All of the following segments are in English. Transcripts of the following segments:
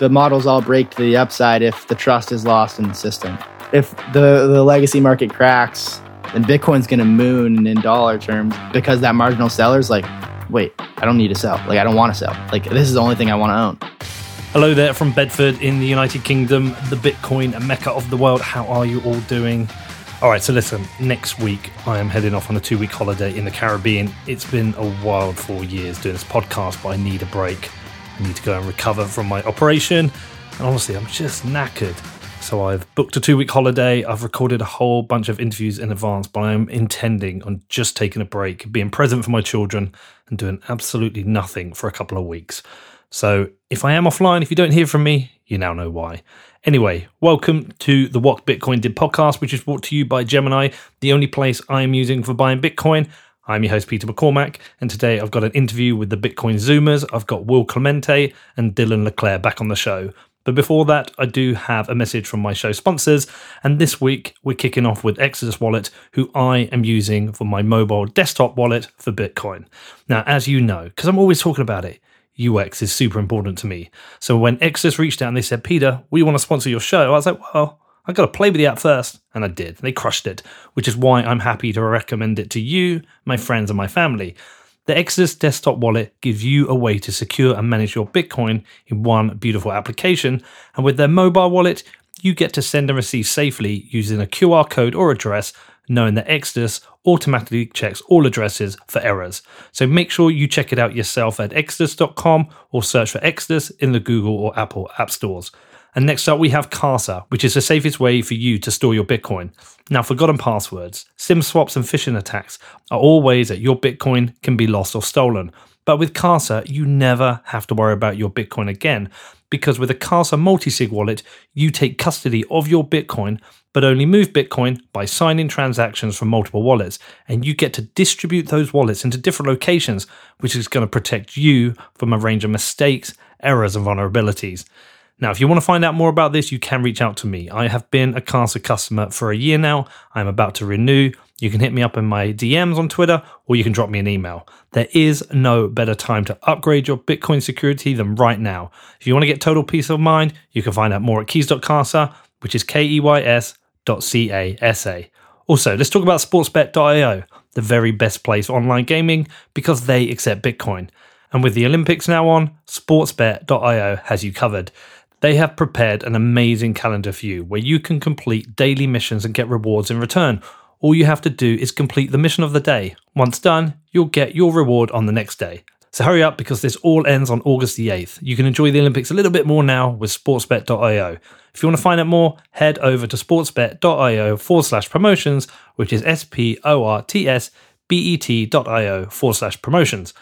the models all break to the upside if the trust is lost in the system. If the legacy market cracks, then Bitcoin's going to moon in dollar terms because that marginal seller's like, wait, I don't need to sell. Like, I don't want to sell. Like, this is the only thing I want to own. Hello there from Bedford in the United Kingdom, the Bitcoin mecca of the world. How are you all doing? All right, so listen, next week I am heading off on a 2-week holiday in the Caribbean. It's been a wild 4 years doing this podcast, but I need a break. I need to go and recover from my operation. And honestly, I'm just knackered. So I've booked a 2-week holiday. I've recorded a whole bunch of interviews in advance, but I am intending on just taking a break, being present for my children and doing absolutely nothing for a couple of weeks. So if I am offline, if you don't hear from me, you now know why. Anyway, welcome to the What Bitcoin Did podcast, which is brought to you by Gemini, the only place I am using for buying Bitcoin. I'm your host, Peter McCormack, and today I've got an interview with the Bitcoin Zoomers. I've got Will Clemente and Dylan LeClair back on the show. But before that, I do have a message from my show sponsors, and this week we're kicking off with Exodus Wallet, who I am using for my mobile desktop wallet for Bitcoin. Now, as you know, because I'm always talking about it, UX is super important to me. So when Exodus reached out and they said, Peter, we want to sponsor your show, I was like, well, I got to play with the app first. And I did. They crushed it, which is why I'm happy to recommend it to you, my friends, and my family. The Exodus desktop wallet gives you a way to secure and manage your Bitcoin in one beautiful application. And with their mobile wallet, you get to send and receive safely using a QR code or address, knowing that Exodus automatically checks all addresses for errors. So make sure you check it out yourself at exodus.com or search for Exodus in the Google or Apple app stores. And next up, we have Casa, which is the safest way for you to store your Bitcoin. Now, forgotten passwords, SIM swaps, and phishing attacks are all ways that your Bitcoin can be lost or stolen. But with Casa, you never have to worry about your Bitcoin again, because with a Casa multi-sig wallet, you take custody of your Bitcoin, but only move Bitcoin by signing transactions from multiple wallets. And you get to distribute those wallets into different locations, which is going to protect you from a range of mistakes, errors, and vulnerabilities. Now, if you want to find out more about this, you can reach out to me. I have been a Casa customer for a year now. I'm about to renew. You can hit me up in my DMs on Twitter, or you can drop me an email. There is no better time to upgrade your Bitcoin security than right now. If you want to get total peace of mind, you can find out more at keys.casa, which is keys.casa. Also, let's talk about sportsbet.io, the very best place for online gaming because they accept Bitcoin. And with the Olympics now on, sportsbet.io has you covered. They have prepared an amazing calendar for you where you can complete daily missions and get rewards in return. All you have to do is complete the mission of the day. Once done, you'll get your reward on the next day. So hurry up because this all ends on August the 8th. You can enjoy the Olympics a little bit more now with sportsbet.io. If you want to find out more, head over to sportsbet.io/promotions, which is sportsbet.io/promotions.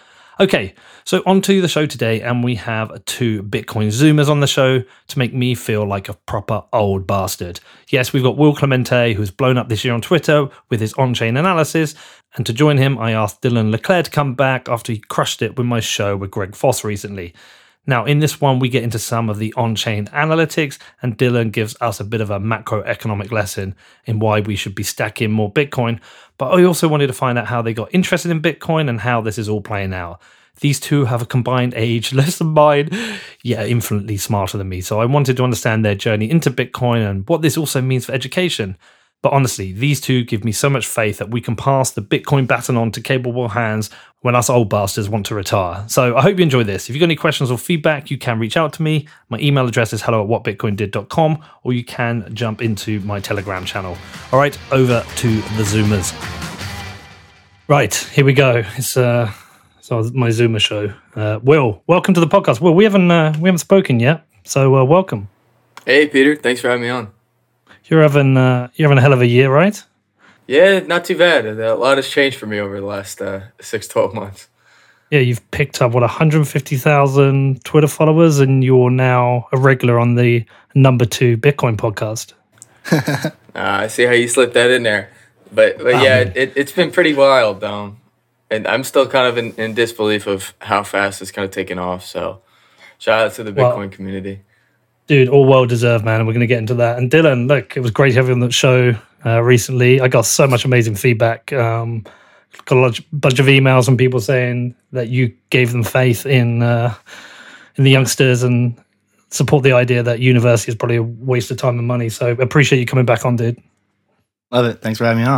Okay, so on to the show today, and we have 2 Bitcoin Zoomers on the show to make me feel like a proper old bastard. Yes, we've got Will Clemente, who's blown up this year on Twitter with his on-chain analysis, and to join him, I asked Dylan LeClair to come back after he crushed it with my show with Greg Foss recently. Now, in this one, we get into some of the on-chain analytics, and Dylan gives us a bit of a macroeconomic lesson in why we should be stacking more Bitcoin. But I also wanted to find out how they got interested in Bitcoin and how this is all playing out. These two have a combined age less than mine, yet infinitely smarter than me. So I wanted to understand their journey into Bitcoin and what this also means for education. But honestly, these two give me so much faith that we can pass the Bitcoin baton on to capable hands when us old bastards want to retire. So I hope you enjoy this. If you've got any questions or feedback, you can reach out to me. My email address is hello@whatbitcoindid.com, or you can jump into my Telegram channel. All right, over to the Zoomers. Right, here we go. It's so my Zoomer show. Will, welcome to the podcast. Will, we haven't spoken yet, so welcome. Hey, Peter. Thanks for having me on. You're having a hell of a year, right? Yeah, not too bad. A lot has changed for me over the last 6-12 months. Yeah, you've picked up, 150,000 Twitter followers, and you're now a regular on the number 2 Bitcoin podcast. I see how you slipped that in there. But yeah, it's been pretty wild. And I'm still kind of in disbelief of how fast it's kind of taken off. So shout out to the Bitcoin community. Dude, all well deserved, man. And we're going to get into that. And Dylan, look, it was great having you on that show recently. I got so much amazing feedback. Got a bunch of emails from people saying that you gave them faith in the youngsters, and support the idea that university is probably a waste of time and money. So appreciate you coming back on, dude. Love it. Thanks for having me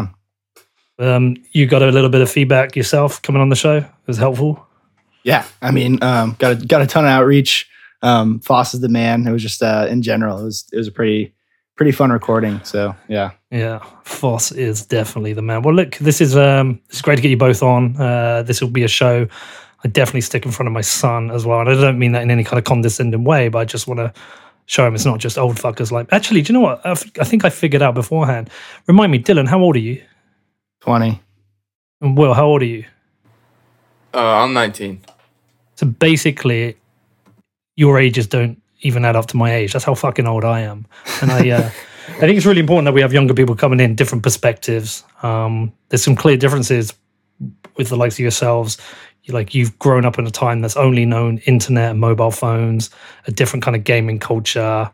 on. You got a little bit of feedback yourself coming on the show. It was helpful. Yeah. I mean, got a ton of outreach. Foss is the man. It was just, in general, it was a pretty fun recording. So yeah. Yeah. Foss is definitely the man. Well, look, it's great to get you both on. This will be a show I definitely stick in front of my son as well. And I don't mean that in any kind of condescending way, but I just want to show him it's not just old fuckers like, actually, do you know what? I think I figured out beforehand. Remind me, Dylan, how old are you? 20. And Will, how old are you? I'm 19. So basically, your ages don't even add up to my age. That's how fucking old I am. And I think it's really important that we have younger people coming in, different perspectives. There's some clear differences with the likes of yourselves. Like, you've grown up in a time that's only known internet and mobile phones, a different kind of gaming culture,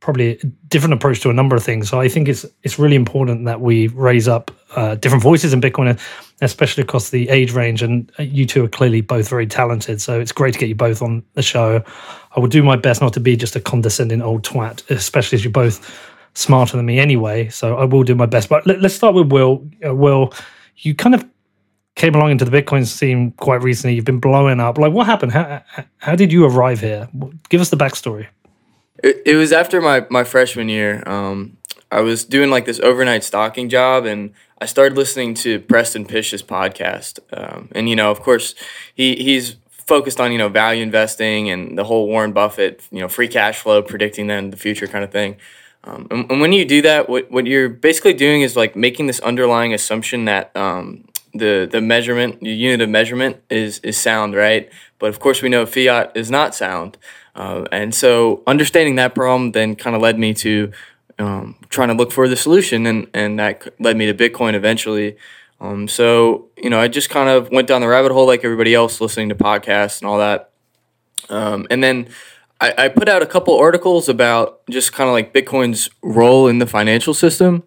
probably a different approach to a number of things. So I think it's really important that we raise up different voices in Bitcoin, especially across the age range. And you two are clearly both very talented. So it's great to get you both on the show. I will do my best not to be just a condescending old twat, especially as you're both smarter than me anyway. So I will do my best. But let's start with Will. Will, you kind of came along into the Bitcoin scene quite recently. You've been blowing up. Like, what happened? How did you arrive here? Give us the backstory. It was after my freshman year. I was doing like this overnight stocking job, and I started listening to Preston Pysh's podcast. And you know, of course, he's focused on, you know, value investing and the whole Warren Buffett, you know, free cash flow, predicting then the future kind of thing. And when you do that, what you're basically doing is like making this underlying assumption that the unit of measurement is sound, right? But of course, we know fiat is not sound. And so understanding that problem then kind of led me to trying to look for the solution, and that led me to Bitcoin eventually. So, you know, I just kind of went down the rabbit hole like everybody else, listening to podcasts and all that. And then I put out a couple articles about just kind of like Bitcoin's role in the financial system.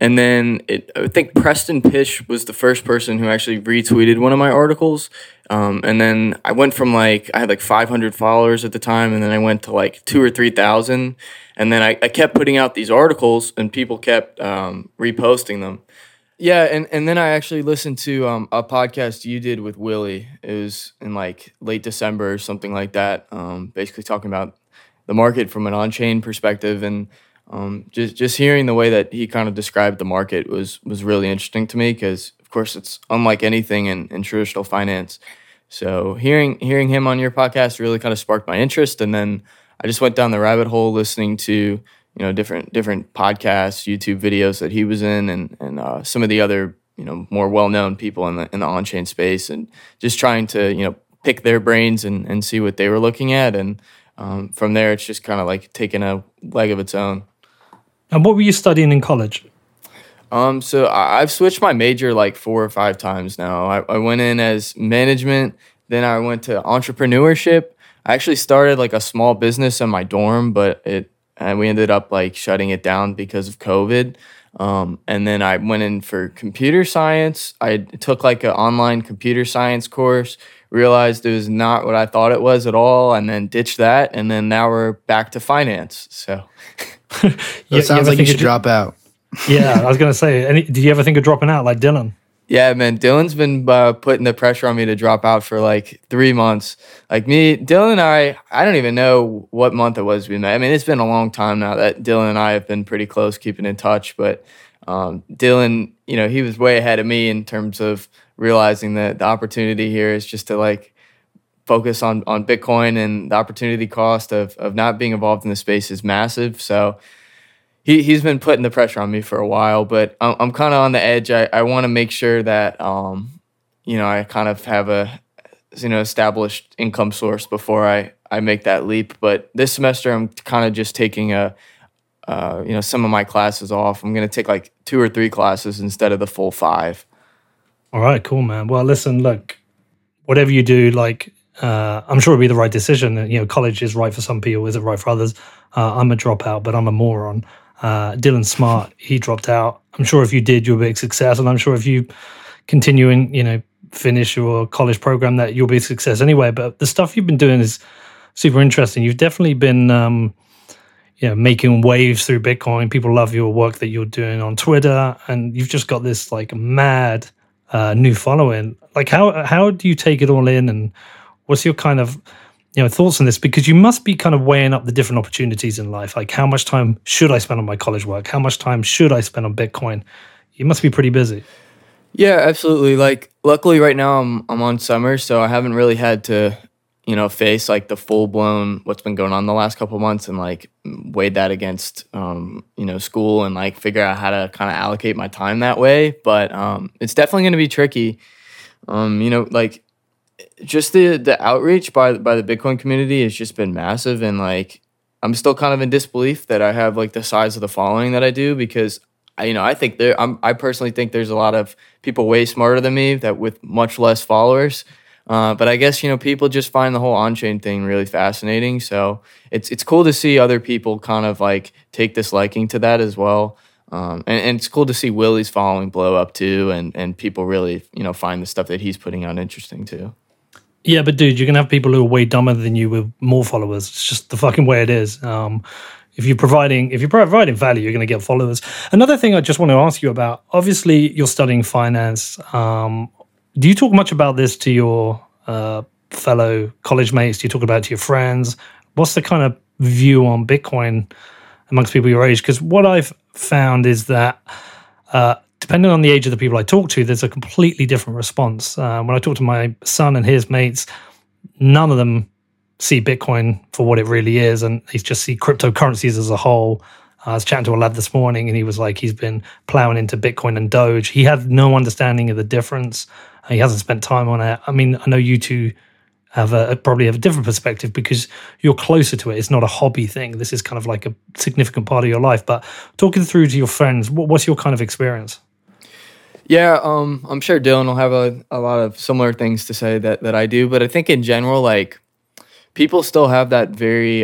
And then I think Preston Pysh was the first person who actually retweeted one of my articles. And then I went from like, I had like 500 followers at the time, and then I went to like 2,000 or 3,000. And then I kept putting out these articles, and people kept reposting them. Yeah, and then I actually listened to a podcast you did with Willie. It was in like late December or something like that, basically talking about the market from an on-chain perspective. And just hearing the way that he kind of described the market was really interesting to me, because, of course, it's unlike anything in traditional finance. So hearing him on your podcast really kind of sparked my interest, and then I just went down the rabbit hole listening to, you know, different podcasts, YouTube videos that he was in, and some of the other, you know, more well-known people in the on-chain space, and just trying to, you know, pick their brains and see what they were looking at, and from there it's just kind of like taking a leg of its own. And what were you studying in college? So I've switched my major like 4 or 5 times now. I went in as management, then I went to entrepreneurship. I actually started like a small business in my dorm, but we ended up like shutting it down because of COVID. And then I went in for computer science. I took like an online computer science course, realized it was not what I thought it was at all, and then ditched that. And then now we're back to finance. So... It sounds like you should drop out. Yeah, I was going to say, did you ever think of dropping out like Dylan? Yeah, man, Dylan's been putting the pressure on me to drop out for like 3 months. Like me, Dylan and I don't even know what month it was we met. I mean, it's been a long time now that Dylan and I have been pretty close, keeping in touch. But Dylan, you know, he was way ahead of me in terms of realizing that the opportunity here is just to like, focus on Bitcoin, and the opportunity cost of not being involved in the space is massive. So he's been putting the pressure on me for a while, but I'm kind of on the edge. I want to make sure that, you know, I kind of have a, you know, established income source before I make that leap. But this semester I'm kind of just taking you know, some of my classes off. I'm going to take like 2 or 3 classes instead of the full 5. All right, cool, man. Well, listen, look, whatever you do, like, I'm sure it'll be the right decision. You know, college is right for some people. Is it right for others? I'm a dropout, but I'm a moron. Dylan's smart. He dropped out. I'm sure if you did, you'll be a success. And I'm sure if you continue and, you know, finish your college program, that you'll be a success anyway. But the stuff you've been doing is super interesting. You've definitely been making waves through Bitcoin. People love your work that you're doing on Twitter, and you've just got this like mad new following. Like, how do you take it all in, and what's your kind of thoughts on this? Because you must be kind of weighing up the different opportunities in life. Like, how much time should I spend on my college work? How much time should I spend on Bitcoin? You must be pretty busy. Yeah, absolutely. Like, luckily right now I'm on summer, so I haven't really had to, face like the full blown what's been going on the last couple of months and like weigh that against, school and like figure out how to kind of allocate my time that way. But it's definitely going to be tricky. Like, just the outreach by the Bitcoin community has just been massive, and like I'm still kind of in disbelief that I have like the size of the following that I do, because I personally think there's a lot of people way smarter than me that with much less followers, but I guess people just find the whole on-chain thing really fascinating, so it's cool to see other people kind of like take this liking to that as well. And it's cool to see Willie's following blow up too, and people really find the stuff that he's putting out interesting too. Yeah, but dude, you're going to have people who are way dumber than you with more followers. It's just the fucking way it is. If you're providing value, you're going to get followers. Another thing I just want to ask you about, obviously you're studying finance. Do you talk much about this to your fellow college mates? Do you talk about it to your friends? What's the kind of view on Bitcoin amongst people your age? Because what I've found is that depending on the age of the people I talk to, there's a completely different response. When I talk to my son and his mates, none of them see Bitcoin for what it really is, and they just see cryptocurrencies as a whole. I was chatting to a lad this morning, and he was like, he's been plowing into Bitcoin and Doge. He had no understanding of the difference. He hasn't spent time on it. I mean, I know you two probably have a different perspective because you're closer to it. It's not a hobby thing. This is kind of like a significant part of your life. But talking through to your friends, what's your kind of experience? Yeah, I'm sure Dylan will have a lot of similar things to say that I do, but I think in general, like, people still have that very,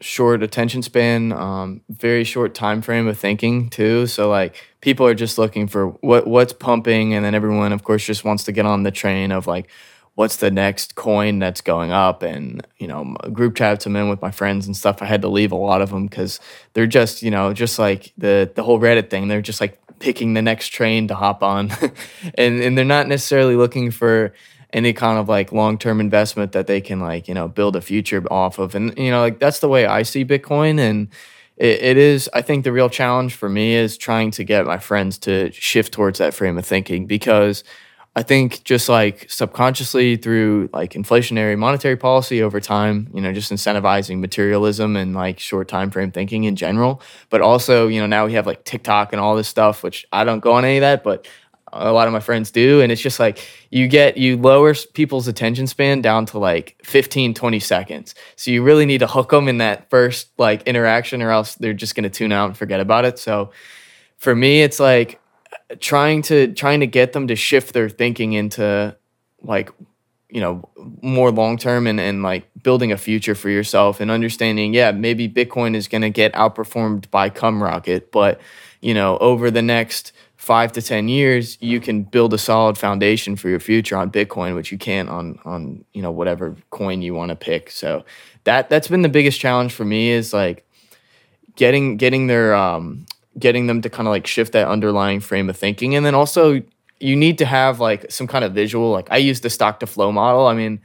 short attention span, very short time frame of thinking too. So like, people are just looking for what's pumping, and then everyone, of course, just wants to get on the train of like, what's the next coin that's going up? And, group chats I'm in with my friends and stuff, I had to leave a lot of them because they're just, just like the whole Reddit thing, they're just like picking the next train to hop on. And they're not necessarily looking for any kind of like long-term investment that they can like, build a future off of. And, like that's the way I see Bitcoin. And it is, I think the real challenge for me is trying to get my friends to shift towards that frame of thinking, because I think just like subconsciously through like inflationary monetary policy over time, just incentivizing materialism and like short time frame thinking in general. But also, now we have like TikTok and all this stuff, which I don't go on any of that, but a lot of my friends do. And it's just like you lower people's attention span down to like 15, 20 seconds. So you really need to hook them in that first like interaction, or else they're just going to tune out and forget about it. So for me, it's like, trying to get them to shift their thinking into like more long term and like building a future for yourself and understanding, maybe Bitcoin is going to get outperformed by CumRocket, but over the next 5 to 10 years you can build a solid foundation for your future on Bitcoin, which you can't on whatever coin you want to pick. So that's been the biggest challenge for me, is like getting their getting them to kind of like shift that underlying frame of thinking. And then also you need to have like some kind of visual, like I use the stock to flow model. I mean,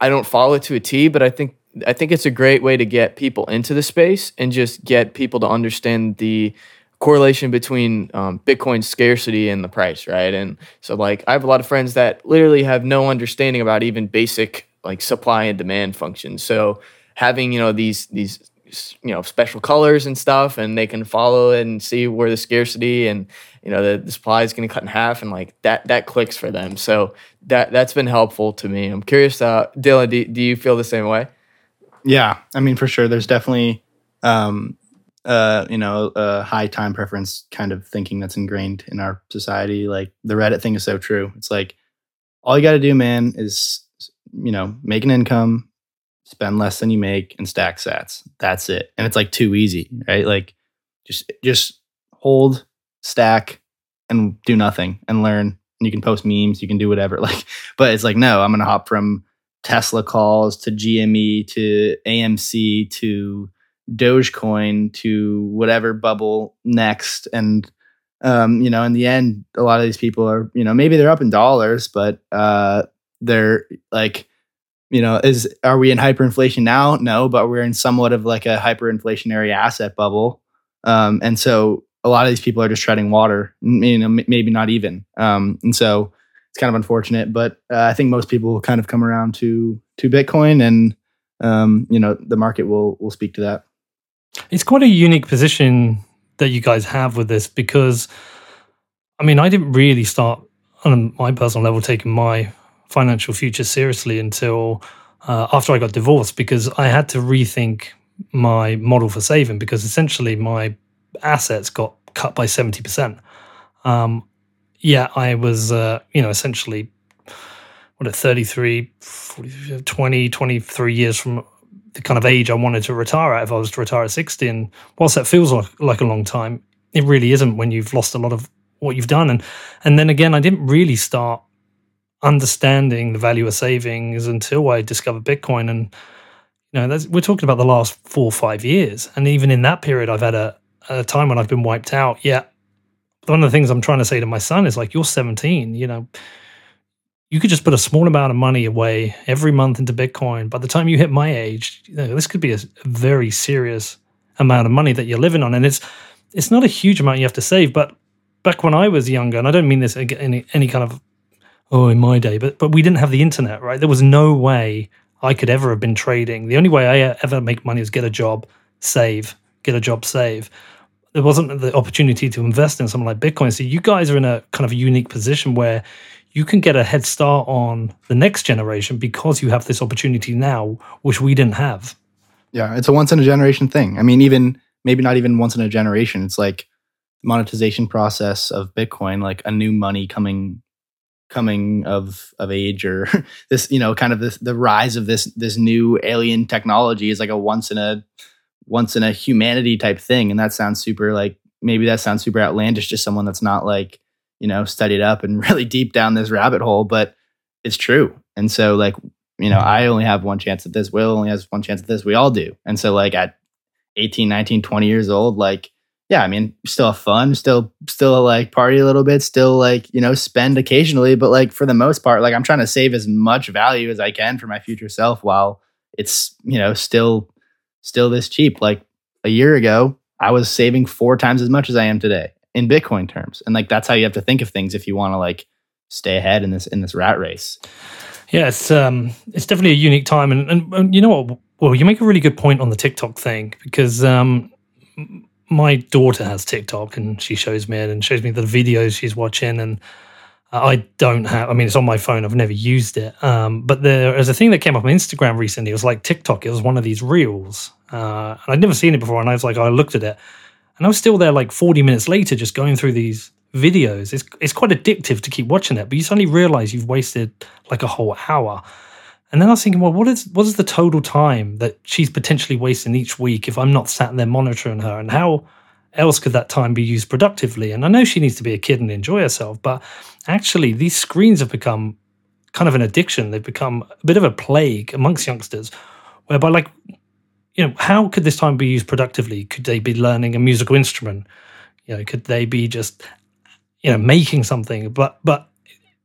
I don't follow it to a T, but I think it's a great way to get people into the space and just get people to understand the correlation between Bitcoin scarcity and the price, right? And so like I have a lot of friends that literally have no understanding about even basic like supply and demand functions. So having, these special colors and stuff, and they can follow it and see where the scarcity and the supply is going to cut in half, and like that clicks for them. So that's been helpful to me. I'm curious, Dylan, do you feel the same way? Yeah, I mean, for sure, there's definitely a high time preference kind of thinking that's ingrained in our society. Like the Reddit thing is so true. It's like all you got to do, man, is make an income, spend less than you make, and stack sats. That's it. And it's like too easy, right? Like just hold, stack, and do nothing and learn. And you can post memes, you can do whatever. Like, but it's like, no, I'm going to hop from Tesla calls to GME to AMC to Dogecoin to whatever bubble next. And, you know, in the end, a lot of these people are, you know, maybe they're up in dollars, but they're like, you know, are we in hyperinflation now? No, but we're in somewhat of like a hyperinflationary asset bubble. And so a lot of these people are just treading water, you know, maybe not even. And so it's kind of unfortunate, but I think most people will kind of come around to Bitcoin, and, you know, the market will speak to that. It's quite a unique position that you guys have with this, because, I mean, I didn't really start on my personal level taking my financial future seriously until after I got divorced, because I had to rethink my model for saving, because essentially my assets got cut by 70%. I was, you know, essentially, 33, 40, 20, 23 years from the kind of age I wanted to retire at if I was to retire at 60. And whilst that feels like a long time, it really isn't when you've lost a lot of what you've done. And then again, I didn't really start understanding the value of savings until I discovered Bitcoin. And, you know, we're talking about the last 4 or 5 years. And even in that period, I've had a time when I've been wiped out. Yeah. One of the things I'm trying to say to my son is like, you're 17, you know, you could just put a small amount of money away every month into Bitcoin. By the time you hit my age, you know, this could be a very serious amount of money that you're living on. And it's not a huge amount you have to save. But back when I was younger, and I don't mean this in any kind of, in my day, but we didn't have the internet, right? There was no way I could ever have been trading. The only way I ever make money was get a job, save. There wasn't the opportunity to invest in something like Bitcoin. So you guys are in a kind of a unique position where you can get a head start on the next generation because you have this opportunity now, which we didn't have. Yeah, it's a once in a generation thing. I mean, even maybe not even once in a generation. It's like the monetization process of Bitcoin, like a new money coming of age, or this, you know, kind of this, the rise of this new alien technology is like a once in a humanity type thing. And that sounds super super outlandish to someone that's not like, you know, studied up and really deep down this rabbit hole, but it's true. And so like, you know, I only have one chance at this. Will only has one chance at this. We all do. And so like at 18, 19, 20 years old, like, yeah, I mean, still have fun, still like party a little bit, still like, you know, spend occasionally, but like for the most part, like I'm trying to save as much value as I can for my future self while it's, you know, still this cheap. Like a year ago, I was saving 4 times as much as I am today in Bitcoin terms. And like, that's how you have to think of things if you want to like stay ahead in this rat race. Yeah. It's definitely a unique time. And you know what, well, you make a really good point on the TikTok thing, because, my daughter has TikTok and she shows me it and shows me the videos she's watching. And I don't have, I mean, it's on my phone. I've never used it. But there is a thing that came up on Instagram recently. It was like TikTok. It was one of these reels. And I'd never seen it before. And I was like, I looked at it and I was still there like 40 minutes later, just going through these videos. It's quite addictive to keep watching it, but you suddenly realize you've wasted like a whole hour. And then I was thinking, well, what is the total time that she's potentially wasting each week if I'm not sat there monitoring her? And how else could that time be used productively? And I know she needs to be a kid and enjoy herself, but actually these screens have become kind of an addiction. They've become a bit of a plague amongst youngsters, whereby like, you know, how could this time be used productively? Could they be learning a musical instrument? You know, could they be just, you know, making something? But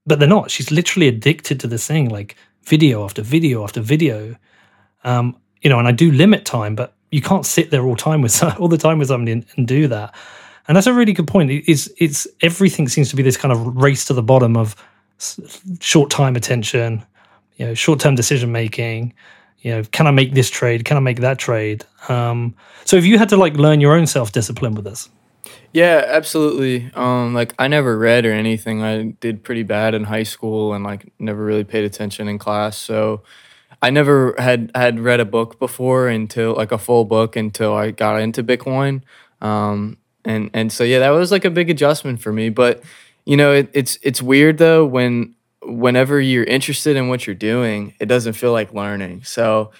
they're not. She's literally addicted to this thing, like video after video after video. You know, and I do limit time, but you can't sit there all the time with somebody and do that. And that's a really good point. It's everything seems to be this kind of race to the bottom of short time attention, you know, short term decision making. You know, can I make this trade? Can I make that trade? So if you had to like learn your own self discipline with this. Yeah, absolutely. Like I never read or anything. I did pretty bad in high school and like never really paid attention in class. So I never had read a book before until like a full book until I got into Bitcoin. And so, yeah, that was like a big adjustment for me. But, you know, it's weird, though, whenever you're interested in what you're doing, it doesn't feel like learning. So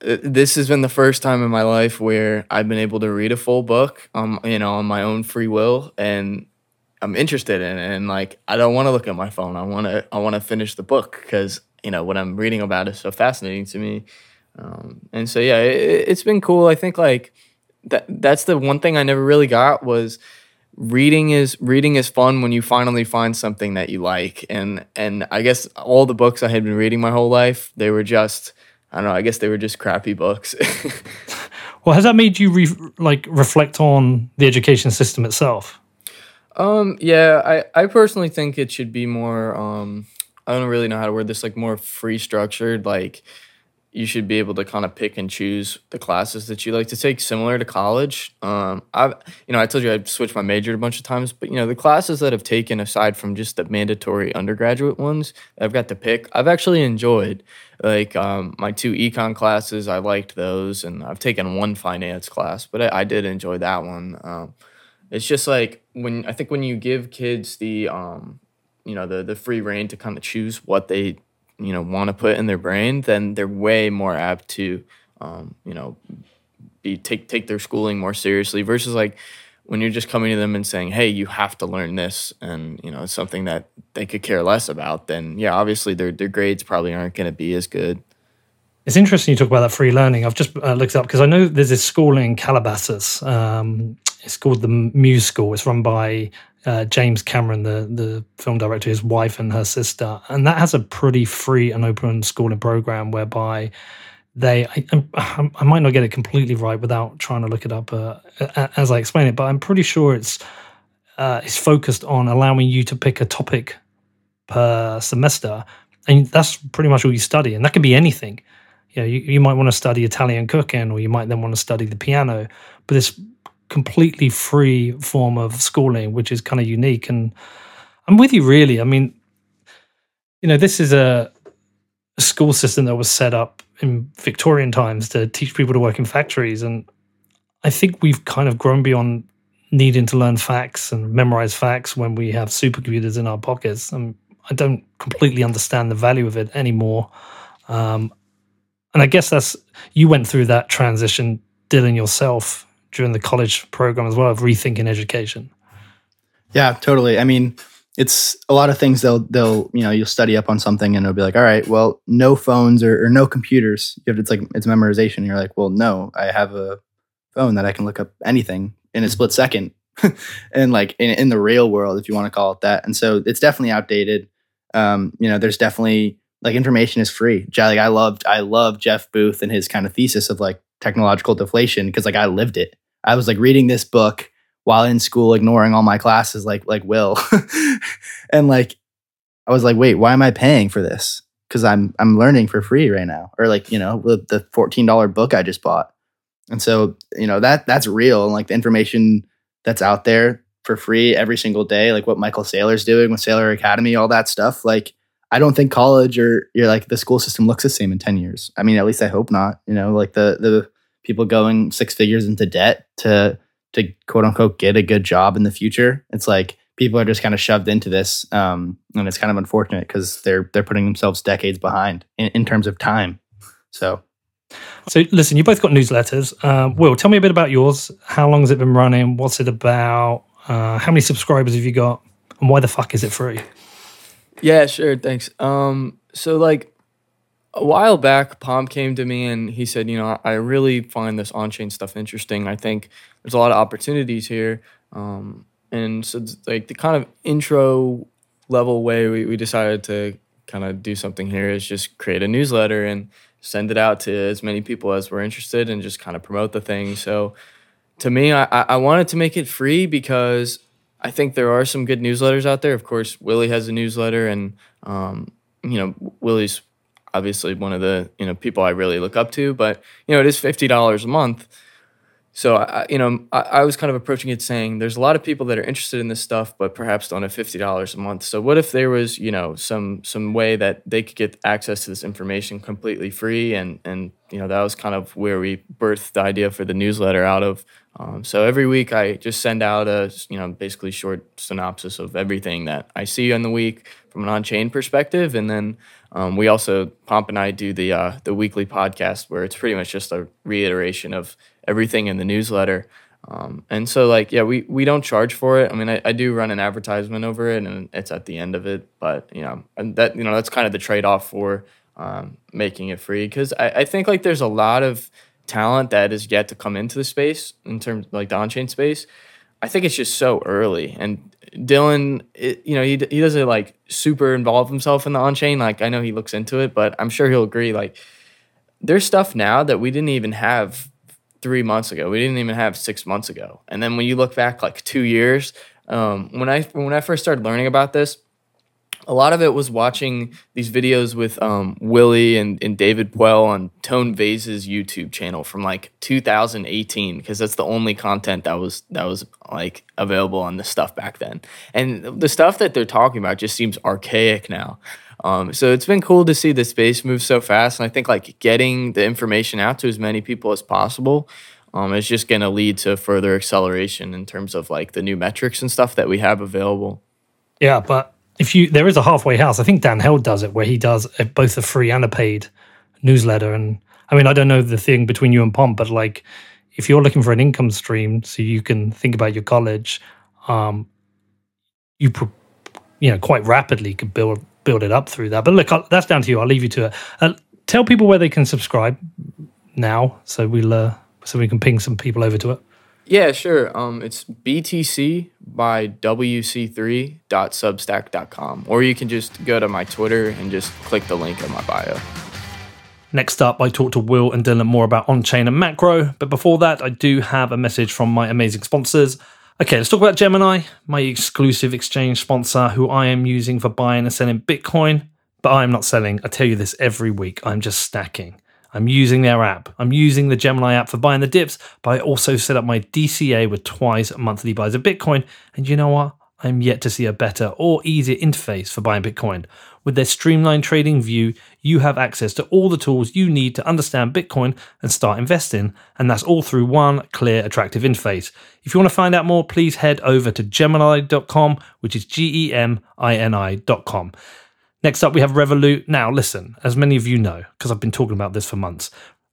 this has been the first time in my life where I've been able to read a full book, you know, on my own free will, and I'm interested in it. And like, I don't want to look at my phone. I want to finish the book because you know, what I'm reading about is so fascinating to me. And so, yeah, it's been cool. I think like that's the one thing I never really got was reading is fun when you finally find something that you like. And I guess all the books I had been reading my whole life, they were just, I don't know, I guess they were just crappy books. Well, has that made you reflect on the education system itself? I personally think it should be more, I don't really know how to word this, like more free structured, like you should be able to kind of pick and choose the classes that you like to take, similar to college. I told you I'd switched my major a bunch of times, but, you know, the classes that I've taken aside from just the mandatory undergraduate ones that I've got to pick, I've actually enjoyed. Like my two econ classes, I liked those, and I've taken one finance class, but I did enjoy that one. It's just like when you give kids the, the free rein to kind of choose what they want to put in their brain, then they're way more apt to, take their schooling more seriously versus like when you're just coming to them and saying, hey, you have to learn this, and, it's something that they could care less about, then, yeah, obviously their grades probably aren't going to be as good. It's interesting you talk about that free learning. I've just looked it up because I know there's this school in Calabasas. It's called the Muse School. It's run by James Cameron, the film director, his wife and her sister. And that has a pretty free and open schooling program whereby they, I might not get it completely right without trying to look it up as I explain it, but I'm pretty sure it's focused on allowing you to pick a topic per semester. And that's pretty much all you study. And that could be anything. You might want to study Italian cooking, or you might then want to study the piano. But this completely free form of schooling, which is kind of unique. And I'm with you, really. I mean, this is a school system that was set up in Victorian times to teach people to work in factories. And I think we've kind of grown beyond needing to learn facts and memorize facts when we have supercomputers in our pockets. And I don't completely understand the value of it anymore. And I guess you went through that transition, Dylan, yourself during the college program as well, of rethinking education. Yeah, totally. I mean, it's a lot of things they'll you'll study up on something and it'll be like, all right, well, no phones or no computers. It's like, it's memorization. And you're like, well, no, I have a phone that I can look up anything in a split second. And like in the real world, if you want to call it that. And so it's definitely outdated. There's definitely like information is free. Like I love Jeff Booth and his kind of thesis of like technological deflation, because like I lived it. I was like reading this book while in school, ignoring all my classes, like Will, and like I was like, wait, why am I paying for this? Because I'm learning for free right now, or like the $14 book I just bought. And so that's real, and like the information that's out there for free every single day, like what Michael Saylor's doing with Saylor Academy, all that stuff. Like, I don't think college or you're like the school system looks the same in 10 years. I mean, at least I hope not, like the people going six figures into debt to quote unquote, get a good job in the future. It's like, people are just kind of shoved into this. And it's kind of unfortunate because they're putting themselves decades behind in terms of time. So listen, you both got newsletters. Will, tell me a bit about yours. How long has it been running? What's it about? How many subscribers have you got? And why the fuck is it free? Yeah, sure. Thanks. So like a while back, Pomp came to me and he said, I really find this on-chain stuff interesting. I think there's a lot of opportunities here. And so like the kind of intro level way we decided to kind of do something here is just create a newsletter and send it out to as many people as were interested and just kind of promote the thing. So to me, I wanted to make it free because I think there are some good newsletters out there. Of course, Willie has a newsletter and, Willie's obviously one of the, people I really look up to, but, it is $50 a month. So, I was kind of approaching it saying there's a lot of people that are interested in this stuff, but perhaps don't have $50 a month. So what if there was, some way that they could get access to this information completely free? And that was kind of where we birthed the idea for the newsletter out of. So every week I just send out a, basically short synopsis of everything that I see on the week from an on-chain perspective. And then we also, Pomp and I, do the weekly podcast where it's pretty much just a reiteration of everything in the newsletter. And so, like, yeah, we don't charge for it. I mean, I do run an advertisement over it, and it's at the end of it. But, you know, and that, you know, that's kind of the trade-off for making it free, because I think, like, there's a lot of talent that is yet to come into the space in terms of, like, the on-chain space. I think it's just so early. And Dylan, he doesn't, like, super involve himself in the on-chain. Like, I know he looks into it, but I'm sure he'll agree, like, there's stuff now that we didn't even have 3 months ago. We didn't even have 6 months ago. And then when you look back, like, 2 years, when I first started learning about this, a lot of it was watching these videos with Willie and David Puell on Tone Vase's YouTube channel from, like, 2018, because that's the only content that was like available on this stuff back then. And the stuff that they're talking about just seems archaic now. So it's been cool to see the space move so fast. And I think, like, getting the information out to as many people as possible is just going to lead to further acceleration in terms of, like, the new metrics and stuff that we have available. Yeah, but there is a halfway house. I think Dan Held does it, where he does both a free and a paid newsletter. And I mean, I don't know the thing between you and Pomp, but, like, if you're looking for an income stream so you can think about your college, you quite rapidly could build it up through that. But look, that's down to you. I'll leave you to it. Tell people where they can subscribe now, so we can ping some people over to it. Yeah, sure. It's BTC by WC3.substack.com, or you can just go to my Twitter and just click the link in my bio. Next up, I talked to Will and Dylan more about on-chain and macro, but before that, I do have a message from my amazing sponsors. Okay, let's talk about Gemini, my exclusive exchange sponsor, who I am using for buying and selling Bitcoin, but I'm not selling. I tell you this every week. I'm just stacking. I'm using their app. I'm using the Gemini app for buying the dips, but I also set up my DCA with twice monthly buys of Bitcoin. And you know what? I'm yet to see a better or easier interface for buying Bitcoin. With their streamlined trading view, you have access to all the tools you need to understand Bitcoin and start investing. And that's all through one clear, attractive interface. If you want to find out more, please head over to Gemini.com, which is Gemini.com. Next up, we have Revolut. Now, listen, as many of you know, because I've been talking about this for months,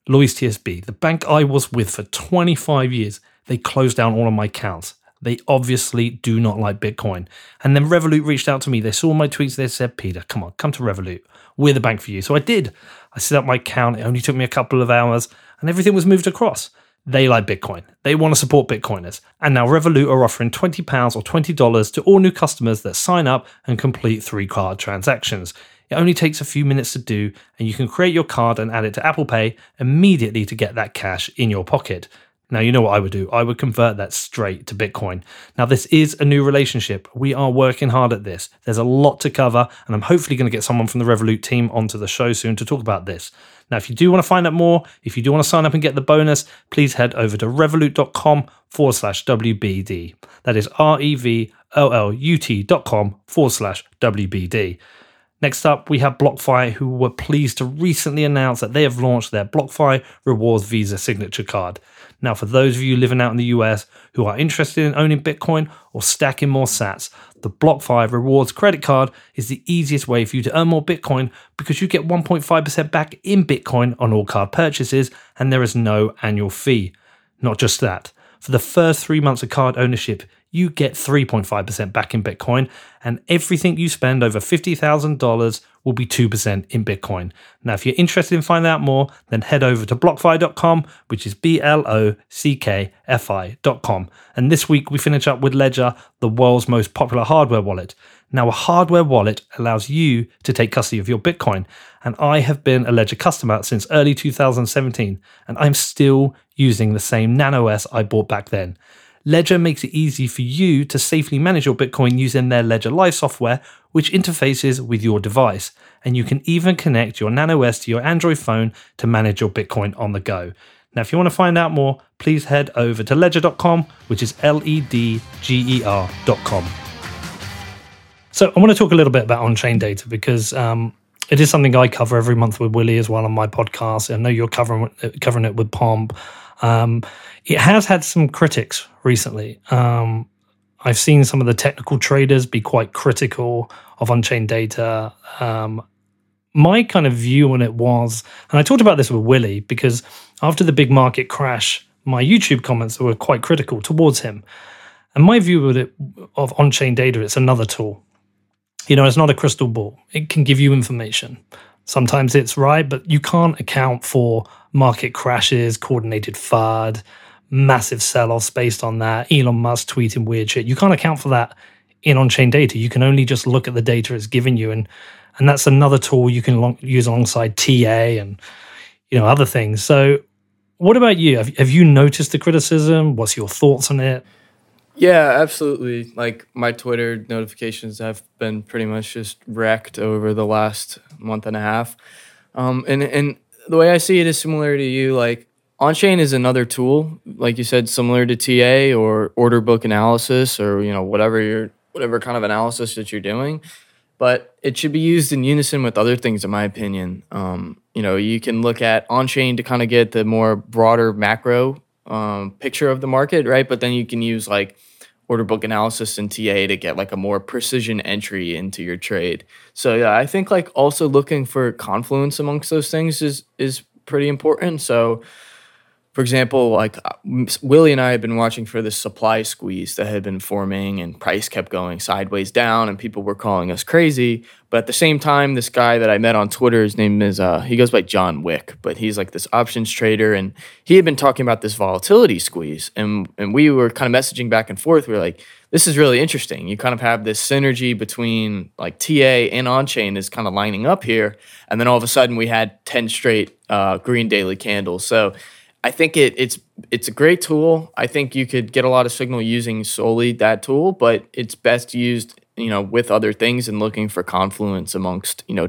Lloyds TSB, the bank I was with for 25 years, they closed down all of my accounts. They obviously do not like Bitcoin. And then Revolut reached out to me. They saw my tweets. They said, Peter, come on, come to Revolut. We're the bank for you. So I did. I set up my account. It only took me a couple of hours, and everything was moved across. They like Bitcoin. They want to support Bitcoiners. And now Revolut are offering £20 or $20 to all new customers that sign up and complete 3 card transactions. It only takes a few minutes to do, and you can create your card and add it to Apple Pay immediately to get that cash in your pocket. Now, you know what I would do. I would convert that straight to Bitcoin. Now, this is a new relationship. We are working hard at this. There's a lot to cover, and I'm hopefully going to get someone from the Revolut team onto the show soon to talk about this. Now, if you do want to find out more, if you do want to sign up and get the bonus, please head over to revolut.com/WBD. That is REVOLUT.com/WBD. Next up, we have BlockFi, who were pleased to recently announce that they have launched their BlockFi Rewards Visa Signature Card. Now, for those of you living out in the US who are interested in owning Bitcoin or stacking more sats, the BlockFi Rewards Credit Card is the easiest way for you to earn more Bitcoin, because you get 1.5% back in Bitcoin on all card purchases, and there is no annual fee. Not just that. For the first 3 months of card ownership, you get 3.5% back in Bitcoin, and everything you spend over $50,000 will be 2% in Bitcoin. Now, if you're interested in finding out more, then head over to blockfi.com, which is BLOCKFI.com. And this week, we finish up with Ledger, the world's most popular hardware wallet. Now, a hardware wallet allows you to take custody of your Bitcoin, and I have been a Ledger customer since early 2017, and I'm still using the same Nano S I bought back then. Ledger makes it easy for you to safely manage your Bitcoin using their Ledger Live software, which interfaces with your device. And you can even connect your Nano S to your Android phone to manage your Bitcoin on the go. Now, if you want to find out more, please head over to ledger.com, which is LEDGER.com. So I want to talk a little bit about on-chain data, because it is something I cover every month with Willie as well on my podcast. I know you're covering it with Pomp. It has had some critics recently. I've seen some of the technical traders be quite critical of on-chain data. My kind of view on it was, and I talked about this with Willie, because after the big market crash, my YouTube comments that were quite critical towards him. And my view of on-chain data, it's another tool. You know, it's not a crystal ball. It can give you information. Sometimes it's right, but you can't account for market crashes, coordinated FUD, massive sell-offs based on that, Elon Musk tweeting weird shit. You can't account for that in on-chain data. You can only just look at the data it's given you. And that's another tool you can use alongside TA and, you know, other things. So what about you? Have you noticed the criticism? What's your thoughts on it? Yeah, absolutely. Like, my Twitter notifications have been pretty much just wrecked over the last month and a half. And the way I see it is similar to you. Like, on-chain is another tool, like you said, similar to TA or order book analysis, or, you know, whatever kind of analysis that you're doing. But it should be used in unison with other things, in my opinion. You know, you can look at on-chain to kind of get the more broader macro picture of the market, right? But then you can use like order book analysis and TA to get like a more precision entry into your trade. So yeah, I think like also looking for confluence amongst those things is pretty important. So for example, like Willie and I had been watching for this supply squeeze that had been forming, and price kept going sideways down, and people were calling us crazy. But at the same time, this guy that I met on Twitter, his name is, he goes by John Wick, but he's like this options trader, and he had been talking about this volatility squeeze. And we were kind of messaging back and forth. We were like, this is really interesting. You kind of have this synergy between like TA and on-chain is kind of lining up here. And then all of a sudden we had 10 straight green daily candles. So I think it's a great tool. I think you could get a lot of signal using solely that tool, but it's best used, you know, with other things and looking for confluence amongst, you know,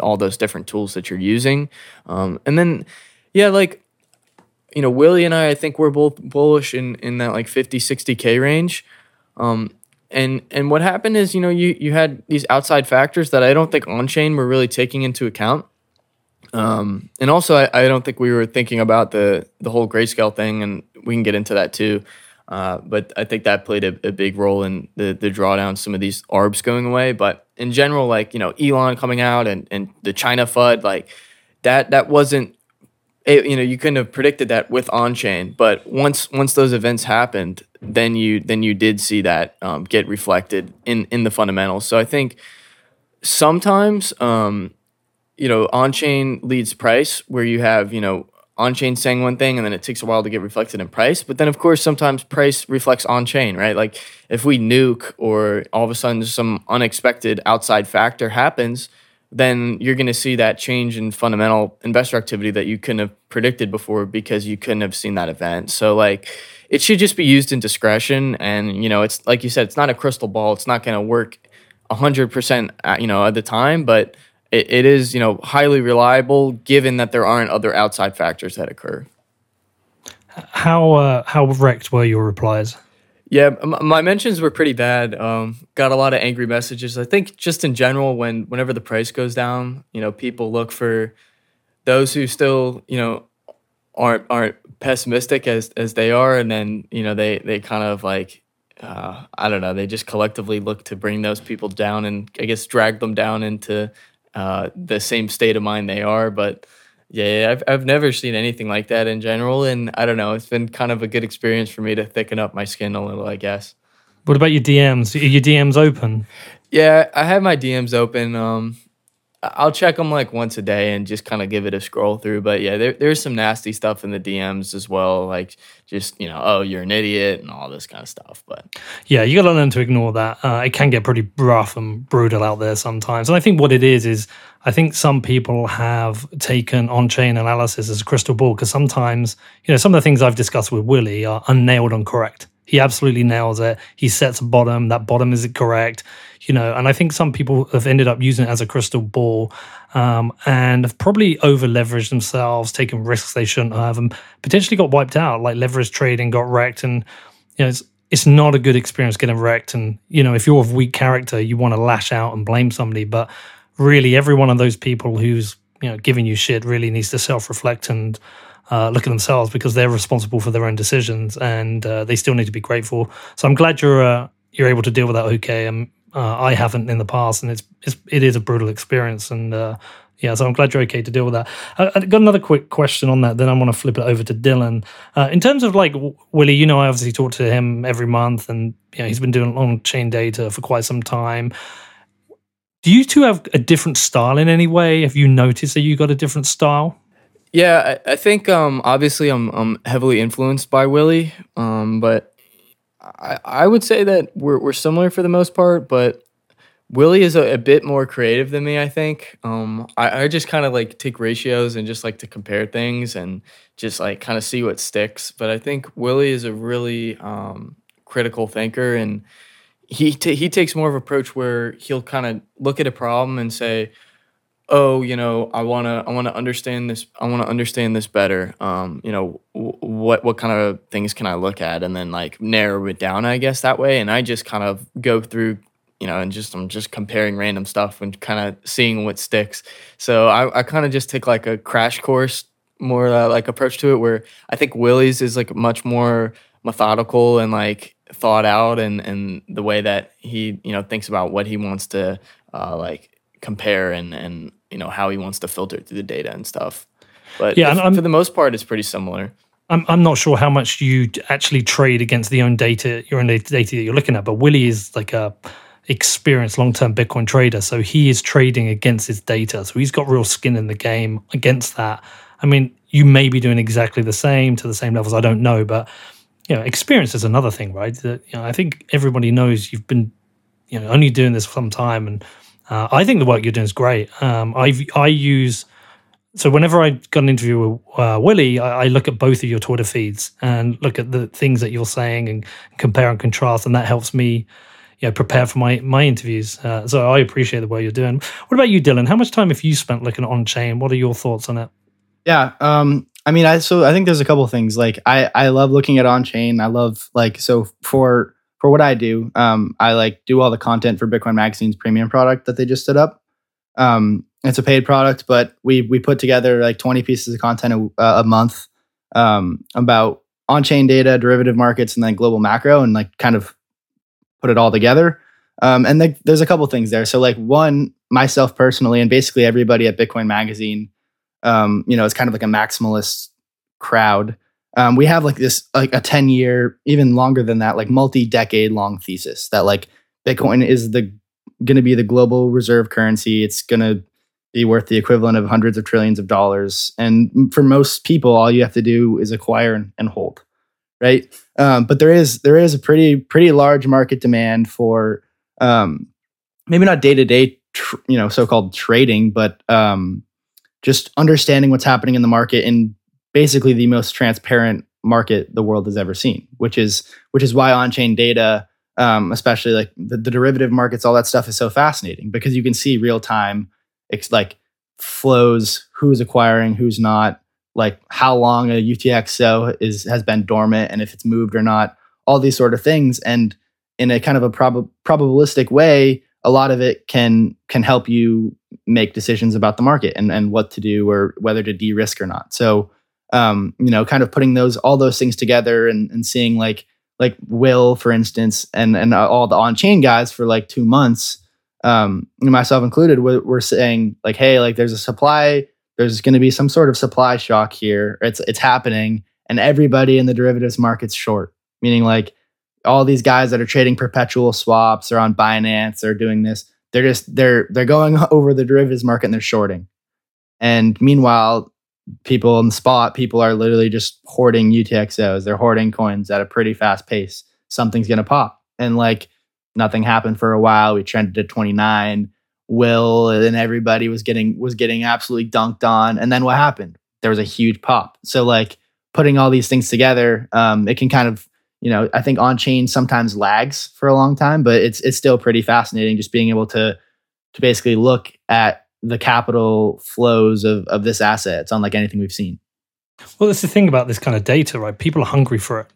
all those different tools that you're using. And then, yeah, like, you know, Willie and I think we're both bullish in that like 50, 60K range. And what happened is, you know, you had these outside factors that I don't think on-chain were really taking into account. And also, I don't think we were thinking about the whole Grayscale thing, and we can get into that too. But I think that played a big role in the drawdown, some of these ARBs going away. But in general, like, you know, Elon coming out and the China FUD, like that wasn't, you know, you couldn't have predicted that with on-chain. But once those events happened, then you did see that get reflected in the fundamentals. So I think sometimes, you know, on-chain leads price, where you have, you know, on-chain saying one thing and then it takes a while to get reflected in price. But then, of course, sometimes price reflects on-chain, right? Like if we nuke or all of a sudden some unexpected outside factor happens, then you're going to see that change in fundamental investor activity that you couldn't have predicted before because you couldn't have seen that event. So like it should just be used in discretion. And, you know, it's like you said, it's not a crystal ball. It's not going to work 100%, you know, at the time, but it is, you know, highly reliable given that there aren't other outside factors that occur. How wrecked were your replies? Yeah, my mentions were pretty bad. Got a lot of angry messages. I think just in general, whenever the price goes down, you know, people look for those who still, you know, aren't pessimistic as they are, and then, you know, they kind of like, I don't know, they just collectively look to bring those people down and I guess drag them down into the same state of mind they are. But yeah, I've never seen anything like that in general, and I don't know, it's been kind of a good experience for me to thicken up my skin a little, I guess. What about your DMs? Are your DMs open? Yeah, I have my DMs open. I'll check them like once a day and just kind of give it a scroll through. But yeah, there's some nasty stuff in the DMs as well, like just, you know, oh, you're an idiot and all this kind of stuff. But yeah, you got to learn to ignore that. It can get pretty rough and brutal out there sometimes. And I think what it is I think some people have taken on-chain analysis as a crystal ball, because sometimes, you know, some of the things I've discussed with Willie are unnailed and correct. He absolutely nails it. He sets a bottom. That bottom is correct, you know. And I think some people have ended up using it as a crystal ball, and have probably over-leveraged themselves, taken risks they shouldn't have, and potentially got wiped out, like leverage trading got wrecked. And, you know, it's not a good experience getting wrecked. And, you know, if you're of weak character, you want to lash out and blame somebody. But really, every one of those people who's, you know, giving you shit really needs to self-reflect and look at themselves, because they're responsible for their own decisions, and they still need to be grateful. So I'm glad you're able to deal with that okay. I haven't in the past, and it is a brutal experience, and Yeah, so I'm glad you're okay to deal with that. I've got another quick question on that, then I want to flip it over to Dylan. In terms of like Willie, you know, I obviously talk to him every month, and you know, he's been doing on-chain data for quite some time. Do you two have a different style in any way? Have you noticed that you got a different style? Yeah, I think obviously I'm heavily influenced by Willie, but I would say that we're similar for the most part, but Willie is a bit more creative than me, I think. I just kind of like take ratios and just like to compare things and just like kind of see what sticks. But I think Willie is a really critical thinker, and he takes more of an approach where he'll kind of look at a problem and say, oh, you know, I want to understand this. I want to understand this better. You know, what kind of things can I look at, and then like narrow it down, I guess, that way. And I just kind of go through, you know, and I'm just comparing random stuff and kind of seeing what sticks. So I kind of just take like a crash course more like approach to it, where I think Willie's is like much more methodical and like thought out, and the way that he, you know, thinks about what he wants to like compare and you know, how he wants to filter through the data and stuff. But yeah, for the most part, it's pretty similar. I'm not sure how much you actually trade against your own data that you're looking at, but Willie is like a experienced long-term Bitcoin trader, so he is trading against his data, so he's got real skin in the game against that. I mean, you may be doing exactly the same to the same levels, I don't know, but you know, experience is another thing, right? That, you know, I think everybody knows you've been, you know, only doing this for some time, and I think the work you're doing is great. So whenever I got an interview with Willie, I look at both of your Twitter feeds and look at the things that you're saying and compare and contrast, and that helps me, you know, prepare for my interviews. So I appreciate the way you're doing. What about you, Dylan? How much time have you spent looking at on-chain? What are your thoughts on it? Yeah, I mean, I think there's a couple of things. Like, I love looking at on-chain. I love, like, so for what I do, I like do all the content for Bitcoin Magazine's premium product that they just stood up. It's a paid product, but we put together like 20 pieces of content a month about on-chain data, derivative markets, and then global macro, and like kind of put it all together. And there's a couple things there. So like one, myself personally, and basically everybody at Bitcoin Magazine, you know, it's kind of like a maximalist crowd. We have like this, like a 10-year, even longer than that, like multi-decade long thesis that like Bitcoin is going to be the global reserve currency. It's going to be worth the equivalent of hundreds of trillions of dollars. And for most people, all you have to do is acquire and hold. Right, but there is a pretty large market demand for maybe not day-to-day you know, so-called trading, but just understanding what's happening in the market in basically the most transparent market the world has ever seen, which is why on-chain data, especially like the derivative markets, all that stuff is so fascinating, because you can see real-time like flows, who's acquiring, who's not, like how long a UTXO has been dormant and if it's moved or not, all these sort of things. And in a kind of a probabilistic way, a lot of it can help you make decisions about the market and what to do or whether to de-risk or not. So, you know, kind of putting all those things together and seeing like Will, for instance, and all the on-chain guys for like 2 months, myself included, we're saying like, hey, like there's going to be some sort of supply shock here. It's happening, and everybody in the derivatives market's short, meaning like all these guys that are trading perpetual swaps or on Binance or doing this, they're going over the derivatives market and they're shorting. And meanwhile, people in the spot, people are literally just hoarding UTXOs. They're hoarding coins at a pretty fast pace. Something's going to pop, and like nothing happened for a while. We trended to 29. Will and everybody was getting absolutely dunked on, and then what happened? There was a huge pop. So like putting all these things together, it can kind of, you know, I think on chain sometimes lags for a long time, but it's still pretty fascinating just being able to basically look at the capital flows of this asset. It's unlike anything we've seen. Well, that's the thing about this kind of data, right? People are hungry for it.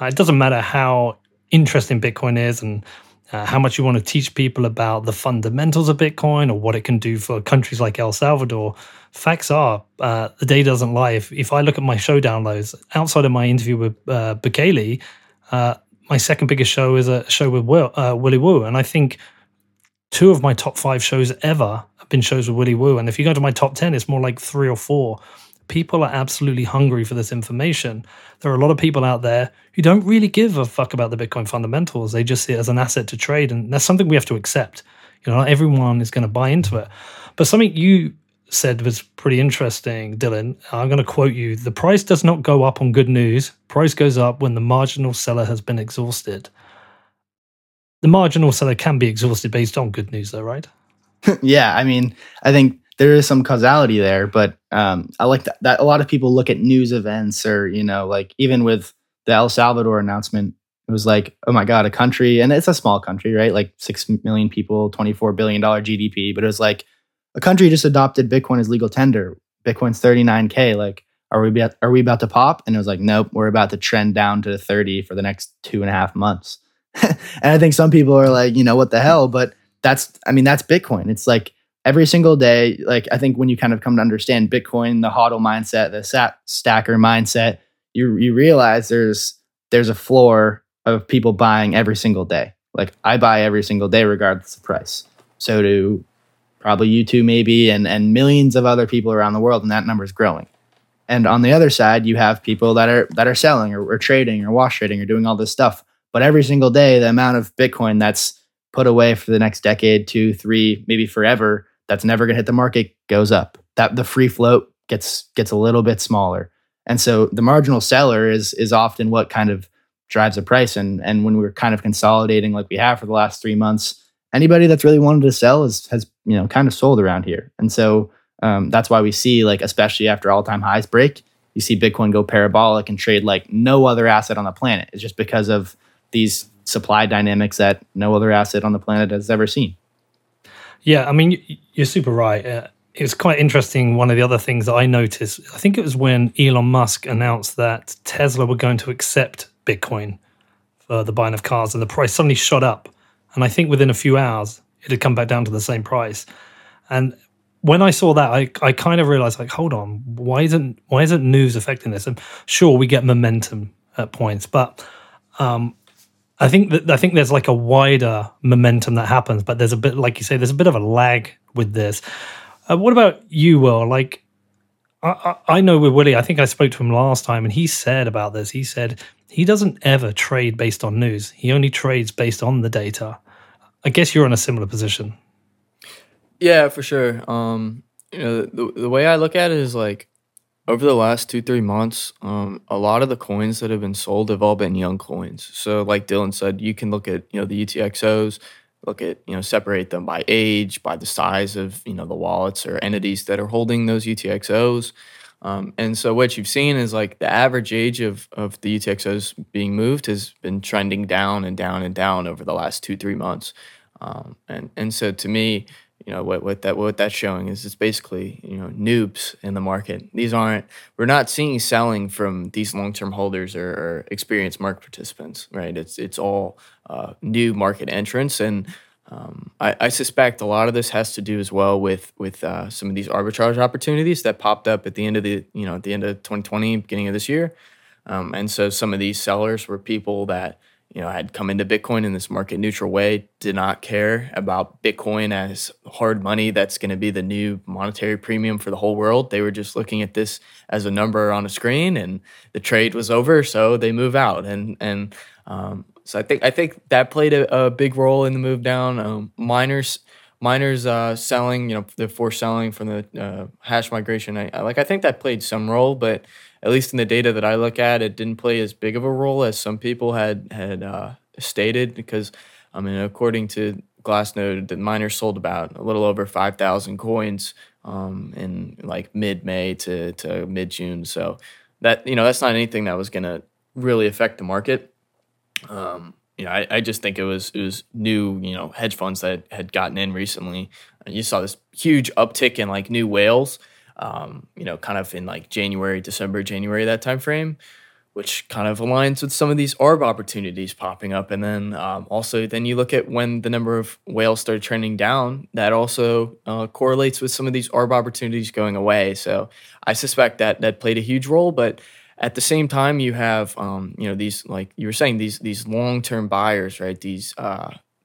It doesn't matter how interesting Bitcoin is and how much you want to teach people about the fundamentals of Bitcoin or what it can do for countries like El Salvador. Facts are, the day doesn't lie. If I look at my show downloads, outside of my interview with Bukele, my second biggest show is a show with Willie Woo. And I think two of my top 5 shows ever have been shows with Willy Woo. And if you go to my top 10, it's more like 3 or 4. People are absolutely hungry for this information. There are a lot of people out there who don't really give a fuck about the Bitcoin fundamentals. They just see it as an asset to trade. And that's something we have to accept. You know, not everyone is going to buy into it. But something you said was pretty interesting, Dylan. I'm going to quote you. The price does not go up on good news. Price goes up when the marginal seller has been exhausted. The marginal seller can be exhausted based on good news though, right? Yeah, I mean, I think there is some causality there, but I like that a lot of people look at news events or, you know, like even with the El Salvador announcement, it was like, oh my God, a country, and it's a small country, right? Like 6 million people, $24 billion GDP, but it was like a country just adopted Bitcoin as legal tender. Bitcoin's 39K, like, are we about to pop? And it was like, nope, we're about to trend down to 30 for the next 2.5 months. And I think some people are like, you know, what the hell? But that's Bitcoin. It's like every single day, like I think when you kind of come to understand Bitcoin, the hodl mindset, the stacker mindset, you realize there's a floor of people buying every single day. Like I buy every single day regardless of price. So do probably you two maybe and millions of other people around the world, and that number is growing. And on the other side, you have people that are selling or trading or wash trading or doing all this stuff. But every single day, the amount of Bitcoin that's put away for the next decade, 2, 3, maybe forever, that's never going to hit the market goes up. That the free float gets a little bit smaller. And so the marginal seller is often what kind of drives a price. And when we're kind of consolidating like we have for the last 3 months, anybody that's really wanted to sell has you know kind of sold around here. And so that's why we see, like, especially after all-time highs break, you see Bitcoin go parabolic and trade like no other asset on the planet. It's just because of these supply dynamics that no other asset on the planet has ever seen. Yeah, I mean, you're super right. It's quite interesting. One of the other things that I noticed, I think it was when Elon Musk announced that Tesla were going to accept Bitcoin for the buying of cars, and the price suddenly shot up. And I think within a few hours, it had come back down to the same price. And when I saw that, I kind of realized, like, hold on, why isn't news affecting this? And sure, we get momentum at points, but I think there's like a wider momentum that happens, but there's a bit, like you say, there's a bit of a lag with this. What about you, Will? Like, I know with Willie, I think I spoke to him last time, and he said about this. He said he doesn't ever trade based on news. He only trades based on the data. I guess you're in a similar position. Yeah, for sure. You know, the way I look at it is like, over the last 2-3 months, a lot of the coins that have been sold have all been young coins. So like Dylan said, you can look at, you know, the UTXOs, look at, you know, separate them by age, by the size of, you know, the wallets or entities that are holding those UTXOs. And so what you've seen is like the average age of the UTXOs being moved has been trending down and down and down over the last 2-3 months. And so to me, you know, what that's showing is it's basically, you know, noobs in the market. We're not seeing selling from these long-term holders or experienced market participants, right? It's all new market entrants. And I suspect a lot of this has to do as well with some of these arbitrage opportunities that popped up at the end of the end of 2020, beginning of this year. And so some of these sellers were people that, you know, I had come into Bitcoin in this market neutral way, did not care about Bitcoin as hard money that's going to be the new monetary premium for the whole world. They were just looking at this as a number on a screen, and the trade was over, so they move out. So I think that played a big role in the move down. Miners selling, you know, the forced selling from the hash migration. I think that played some role, but at least in the data that I look at, it didn't play as big of a role as some people had stated, because, I mean, according to Glassnode, the miners sold about a little over 5,000 coins in like mid-May to mid-June. So that, you know, that's not anything that was going to really affect the market. You know, I just think it was new, you know, hedge funds that had gotten in recently. You saw this huge uptick in like new whales. You know, kind of in like January, that time frame, which kind of aligns with some of these ARB opportunities popping up. And then also then you look at when the number of whales started trending down, that also correlates with some of these ARB opportunities going away. So I suspect that played a huge role. But at the same time, you have, you know, these, like you were saying, these long-term buyers, right? These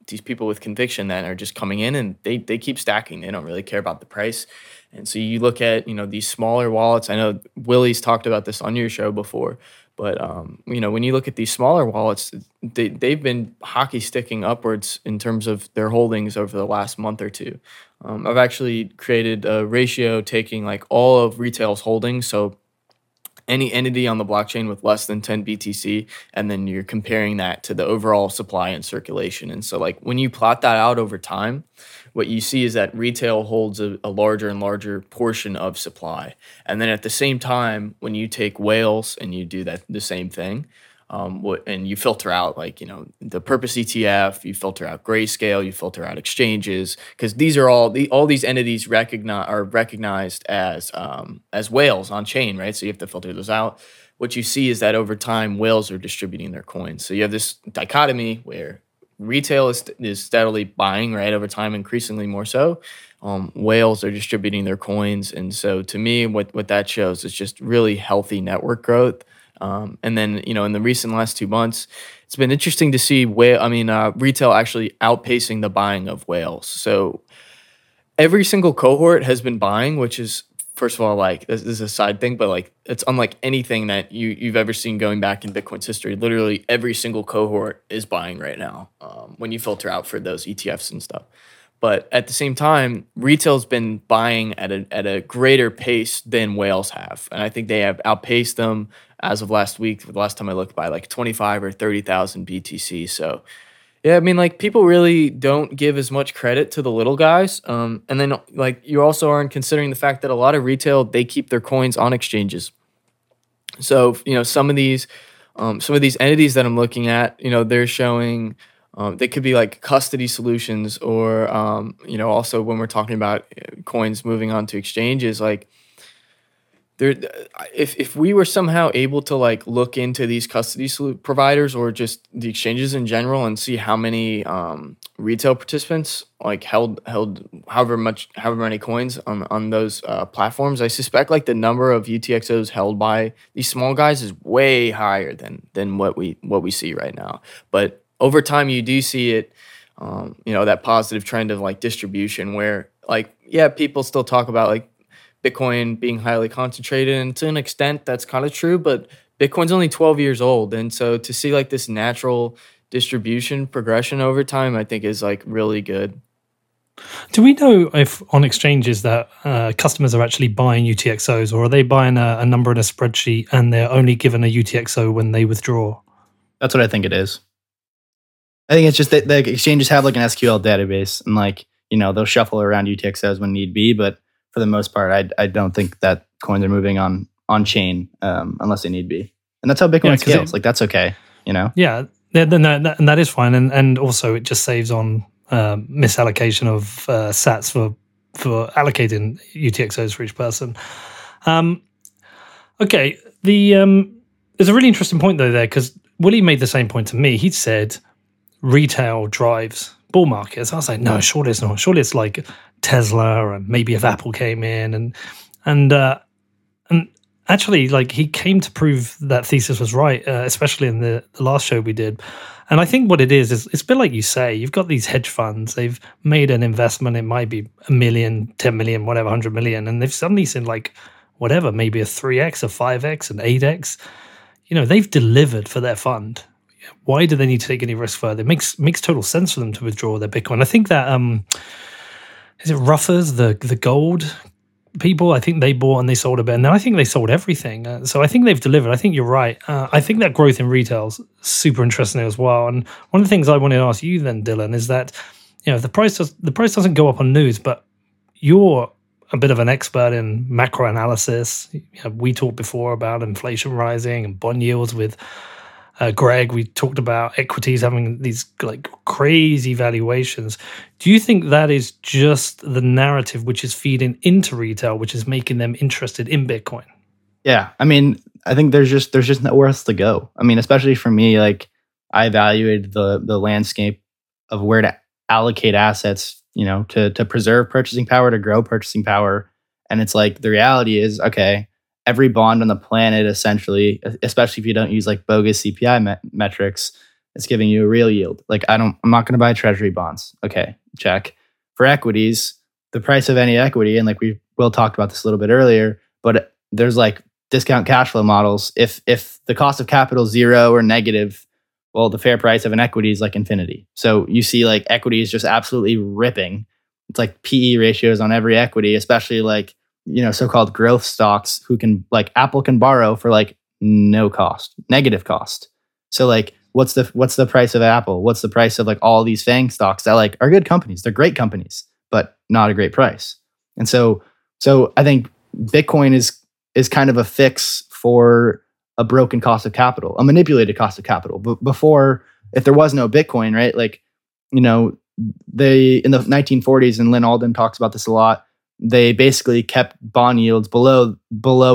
these people with conviction that are just coming in and they keep stacking. They don't really care about the price. And so you look at, you know, these smaller wallets. I know Willie's talked about this on your show before, but, you know, when you look at these smaller wallets, they've been hockey sticking upwards in terms of their holdings over the last month or two. I've actually created a ratio taking like all of retail's holdings. So any entity on the blockchain with less than 10 BTC, and then you're comparing that to the overall supply and circulation. And so like when you plot that out over time, what you see is that retail holds a larger and larger portion of supply. And then at the same time, when you take whales and you do that the same thing, and you filter out like, you know, the Purpose ETF, you filter out Grayscale, you filter out exchanges, because these are all these entities are recognized as whales on chain, right? So you have to filter those out. What you see is that over time, whales are distributing their coins. So you have this dichotomy where retail is steadily buying, right, over time, increasingly more so. Whales are distributing their coins. And so to me, what that shows is just really healthy network growth. And then, you know, in the recent last 2 months, it's been interesting to see retail actually outpacing the buying of whales. So every single cohort has been buying, which is, first of all, like, this is a side thing, but like, it's unlike anything that you've ever seen going back in Bitcoin's history. Literally every single cohort is buying right now when you filter out for those ETFs and stuff. But at the same time, retail's been buying at a greater pace than whales have. And I think they have outpaced them as of last week, the last time I looked, by like 25 or 30,000 BTC. So yeah, I mean, like, people really don't give as much credit to the little guys. And then like you also aren't considering the fact that a lot of retail, they keep their coins on exchanges. So, you know, some of these entities that I'm looking at, you know, they're showing... they could be like custody solutions or, you know, also when we're talking about coins moving on to exchanges, like there, if we were somehow able to like look into these custody providers or just the exchanges in general and see how many retail participants like held however many coins on those platforms, I suspect like the number of UTXOs held by these small guys is way higher than what we see right now. But over time, you do see it, you know, that positive trend of like distribution where like, yeah, people still talk about like Bitcoin being highly concentrated, and to an extent that's kind of true, but Bitcoin's only 12 years old. And so to see like this natural distribution progression over time, I think is like really good. Do we know if on exchanges that customers are actually buying UTXOs, or are they buying a number in a spreadsheet and they're only given a UTXO when they withdraw? That's what I think it is. I think it's just that the exchanges have like an SQL database, and like, you know, they'll shuffle around UTXOs when need be, but for the most part, I don't think that coins are moving on chain unless they need be, and that's how Bitcoin scales. Like that's okay, you know. Yeah, and that is fine, and also it just saves on misallocation of sats for allocating UTXOs for each person. Okay, there's a really interesting point though there, because Willie made the same point to me. He said retail drives bull markets. I was like, no, surely it's not. Surely it's like Tesla, and maybe if Apple came in, and actually, like, he came to prove that thesis was right, especially in the last show we did. And I think what it is it's a bit like you say. You've got these hedge funds. They've made an investment. It might be $1 million, $10 million, whatever, $100 million, and they've suddenly seen like whatever, maybe a 3x, a 5x, an 8x. You know, they've delivered for their fund. Why do they need to take any risk further? It makes total sense for them to withdraw their Bitcoin. I think that is it Ruffers, the gold people? I think they bought and they sold a bit, and then I think they sold everything. So I think they've delivered. I think you're right. I think that growth in retail's super interesting as well. And one of the things I wanted to ask you then, Dylan, is that, you know, the price doesn't go up on news, but you're a bit of an expert in macro analysis. You know, we talked before about inflation rising and bond yields with. Greg, we talked about equities having these like crazy valuations. Do you think that is just the narrative which is feeding into retail, which is making them interested in Bitcoin? Yeah, I mean, I think there's just nowhere else to go. I mean, especially for me, like I evaluated the landscape of where to allocate assets, you know, to preserve purchasing power, to grow purchasing power, and it's like the reality is okay. Every bond on the planet, essentially, especially if you don't use like bogus CPI metrics, It's giving you a real yield. Like, I'm not going to buy treasury bonds. Okay, check. For equities, the price of any equity, and like we Will talked about this a little bit earlier, but there's like discount cash flow models. If the cost of capital is zero or negative, well, the fair price of an equity is like infinity. So you see like equities just absolutely ripping. It's like PE ratios on every equity, especially like, you know, so-called growth stocks who can, like Apple can borrow for like no cost, negative cost. So like, what's the price of Apple? What's the price of like all these FANG stocks that like are good companies? They're great companies, but not a great price. And so I think Bitcoin is kind of a fix for a broken cost of capital, a manipulated cost of capital. But before, if there was no Bitcoin, right? Like, you know, they, in the 1940s, and Lynn Alden talks about this a lot, they basically kept bond yields below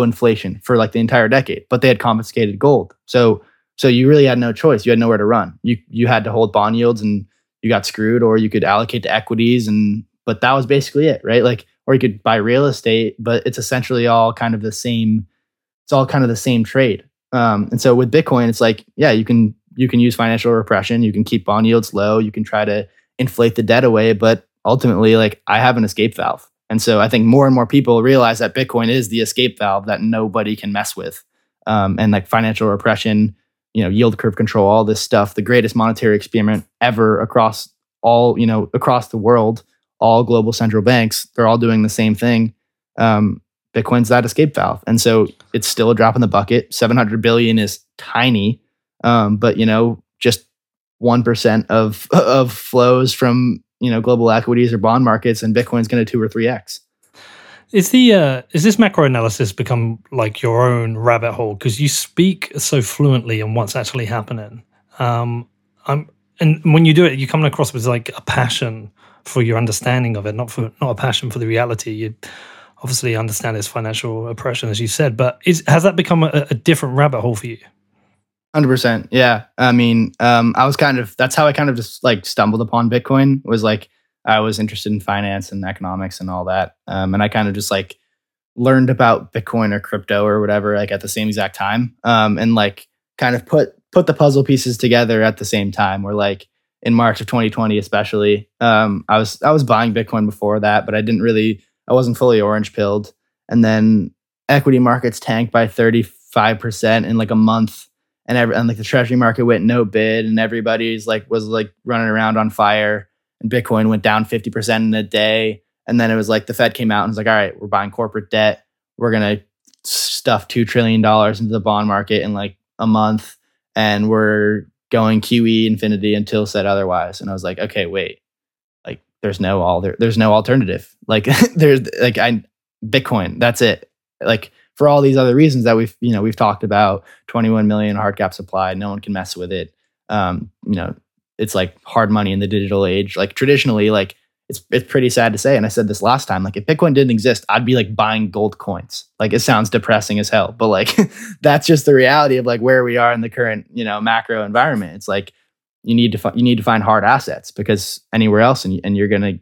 inflation for like the entire decade, but they had confiscated gold. So you really had no choice. You had nowhere to run. You had to hold bond yields and you got screwed, or you could allocate to equities, but that was basically it, right? Like, or you could buy real estate, but it's essentially all kind of the same. It's all kind of the same trade. And so with Bitcoin, it's like, yeah, you can use financial repression. You can keep bond yields low. You can try to inflate the debt away, but ultimately, like, I have an escape valve. And so I think more and more people realize that Bitcoin is the escape valve that nobody can mess with. And like financial repression, you know, yield curve control, all this stuff, the greatest monetary experiment ever across the world. All global central banks, they're all doing the same thing. Bitcoin's that escape valve. And so it's still a drop in the bucket. 700 billion is tiny, but, you know, just 1% of flows from, you know, global equities or bond markets, and Bitcoin's going to 2 or 3x. Is this macro analysis become like your own rabbit hole? Because you speak so fluently on what's actually happening. And when you do it, you come across with like a passion for your understanding of it, not a passion for the reality. You obviously understand its financial oppression, as you said, but has that become a different rabbit hole for you? 100%. Yeah. I mean, that's how I kind of just like stumbled upon Bitcoin, was like, I was interested in finance and economics and all that. And I kind of just like learned about Bitcoin or crypto or whatever, like at the same exact time. And like kind of put the puzzle pieces together at the same time, or like, in March of 2020, especially, I was buying Bitcoin before that, but I wasn't fully orange pilled. And then equity markets tanked by 35% in like a month, and like the treasury market went no bid, and everybody's like was like running around on fire, and Bitcoin went down 50% in a day. And then it was like the Fed came out and was like, all right, we're buying corporate debt. We're gonna stuff $2 trillion into the bond market in like a month, and we're going QE infinity until said otherwise. And I was like, okay, wait, like there's no alternative. Like Bitcoin, that's it. Like for all these other reasons that we've talked about, 21 million hard cap supply, no one can mess with it. You know, it's like hard money in the digital age. Like traditionally, like it's pretty sad to say, and I said this last time, like if Bitcoin didn't exist, I'd be like buying gold coins. Like it sounds depressing as hell, but like that's just the reality of like where we are in the current, you know, macro environment. It's like you need to find hard assets, because anywhere else and you're gonna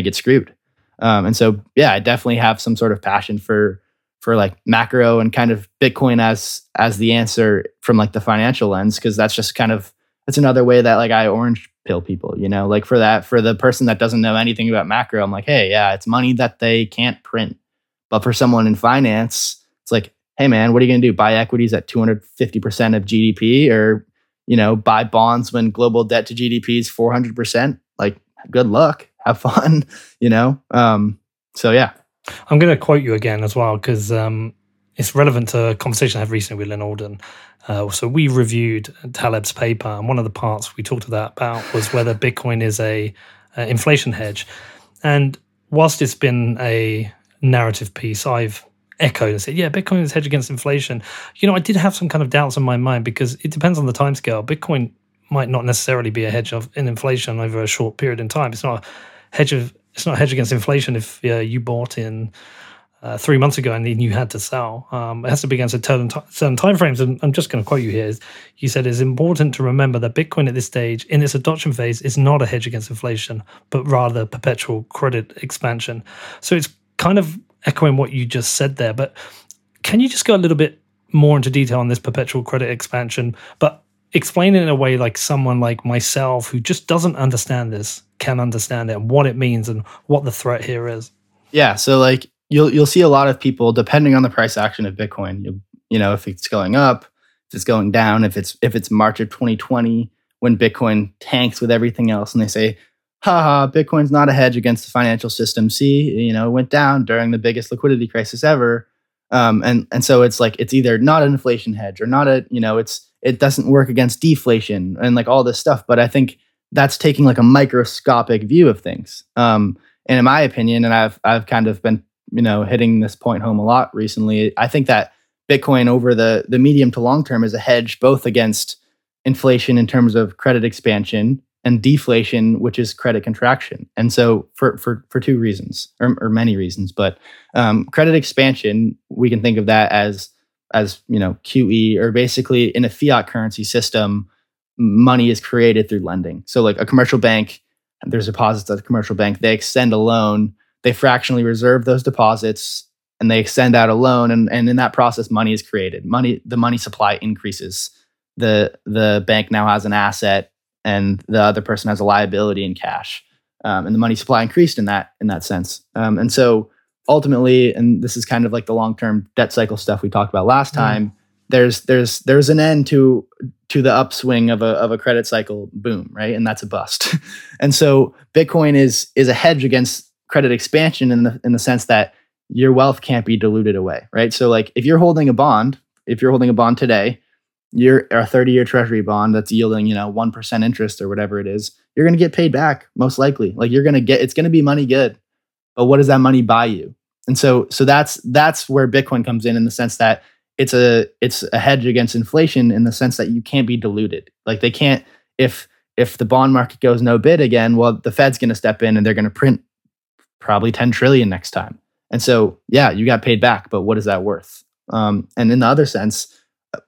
get screwed. And so yeah, I definitely have some sort of passion for like macro and kind of Bitcoin as the answer from like the financial lens, because that's just kind of, that's another way that like I orange pill people, you know, like for the person that doesn't know anything about macro, I'm like, hey, yeah, it's money that they can't print. But for someone in finance, it's like, hey man, what are you going to do? Buy equities at 250% of GDP, or, you know, buy bonds when global debt to GDP is 400%. Like, good luck, have fun, you know? So yeah. I'm going to quote you again as well, because it's relevant to a conversation I had recently with Lynn Alden. So we reviewed Taleb's paper, and one of the parts we talked about was whether Bitcoin is a inflation hedge. And whilst it's been a narrative piece, I've echoed and said, yeah, Bitcoin is a hedge against inflation. You know, I did have some kind of doubts in my mind, because it depends on the timescale. Bitcoin might not necessarily be a hedge in inflation over a short period in time. It's not a hedge against inflation if you bought in 3 months ago and then you had to sell. It has to be against a certain timeframes. And I'm just going to quote you here. You said, it's important to remember that Bitcoin at this stage in its adoption phase is not a hedge against inflation, but rather perpetual credit expansion. So it's kind of echoing what you just said there, but can you just go a little bit more into detail on this perpetual credit expansion? But explain it in a way like someone like myself who just doesn't understand this can understand it and what it means and what the threat here is. Yeah, so like you'll see a lot of people, depending on the price action of Bitcoin, you know, if it's going up, if it's going down, if it's March of 2020 when Bitcoin tanks with everything else, and they say, haha, Bitcoin's not a hedge against the financial system. See, you know, it went down during the biggest liquidity crisis ever. And so it's like, it's either not an inflation hedge or not a, you know, it doesn't work against deflation and like all this stuff. But I think that's taking like a microscopic view of things. And in my opinion, and I've kind of been, you know, hitting this point home a lot recently, I think that Bitcoin over the medium to long term is a hedge both against inflation in terms of credit expansion and deflation, which is credit contraction. And so for two reasons or many reasons, but credit expansion, we can think of that as you know, QE, or basically in a fiat currency system, money is created through lending. So like a commercial bank, there's deposits at a commercial bank, they extend a loan, they fractionally reserve those deposits and they extend out a loan. And in that process, money is created. The money supply increases. The bank now has an asset and the other person has a liability in cash, and the money supply increased in that sense. And so ultimately, and this is kind of like the long-term debt cycle stuff we talked about last time, there's an end to the upswing of a credit cycle boom, right? And that's a bust. And so Bitcoin is a hedge against credit expansion in the sense that your wealth can't be diluted away, right? So like if you're holding a bond today, you're a 30-year treasury bond that's yielding, you know, 1% interest or whatever it is, you're going to get paid back most likely. Like it's going to be money good, but what does that money buy you? And so that's where Bitcoin comes in the sense that it's a hedge against inflation in the sense that you can't be diluted. Like they can't, if the bond market goes no bid again, well, the Fed's going to step in and they're going to print probably 10 trillion next time. And so, yeah, you got paid back, but what is that worth? And in the other sense,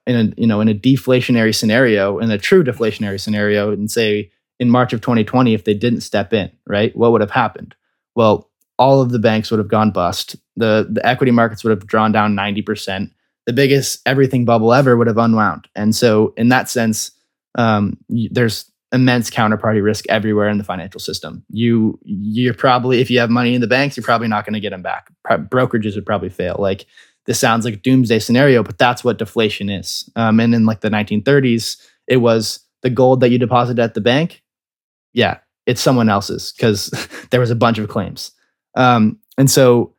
in a deflationary scenario, in a true deflationary scenario, and say in March of 2020, if they didn't step in, right, what would have happened? Well, all of the banks would have gone bust. The equity markets would have drawn down 90%. The biggest everything bubble ever would have unwound. And so in that sense, there's immense counterparty risk everywhere in the financial system. You're probably, if you have money in the banks, you're probably not going to get them back. Brokerages would probably fail. Like, this sounds like a doomsday scenario, but that's what deflation is. And in like the 1930s, it was the gold that you deposited at the bank. Yeah, it's someone else's because there was a bunch of claims. And so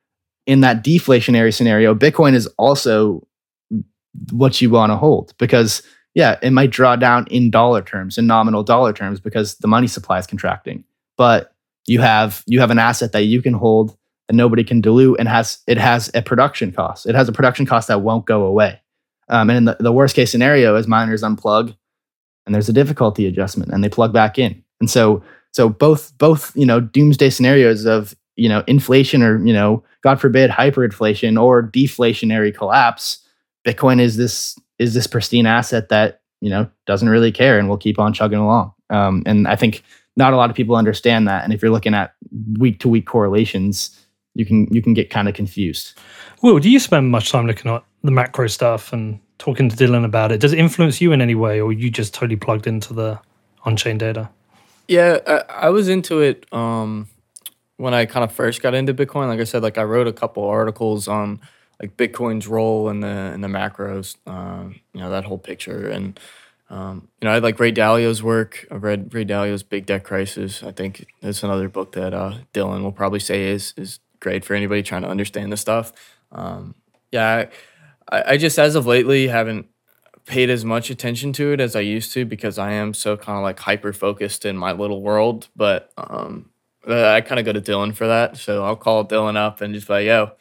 in that deflationary scenario, Bitcoin is also what you want to hold because, yeah, it might draw down in dollar terms, in nominal dollar terms, because the money supply is contracting. But you have an asset that you can hold and nobody can dilute, and it has a production cost. It has a production cost that won't go away. And in the worst case scenario is miners unplug, and there's a difficulty adjustment, and they plug back in. And so both you know, doomsday scenarios of, you know, inflation or, you know, God forbid, hyperinflation or deflationary collapse. Bitcoin is this pristine asset that, you know, doesn't really care and will keep on chugging along. And I think not a lot of people understand that. And if you're looking at week to week correlations, you can get kind of confused. Will, do you spend much time looking at the macro stuff and talking to Dylan about it? Does it influence you in any way, or are you just totally plugged into the on-chain data? Yeah, I was into it when I kind of first got into Bitcoin. Like I said, like I wrote a couple articles on like Bitcoin's role in the macros, you know, that whole picture. And you know, I had like Ray Dalio's work. I read Ray Dalio's Big Debt Crisis. I think that's another book that Dylan will probably say is great for anybody trying to understand this stuff. Yeah, I just, as of lately, haven't paid as much attention to it as I used to because I am so kind of like hyper-focused in my little world, but I kind of go to Dylan for that. So I'll call Dylan up and just be like, yo,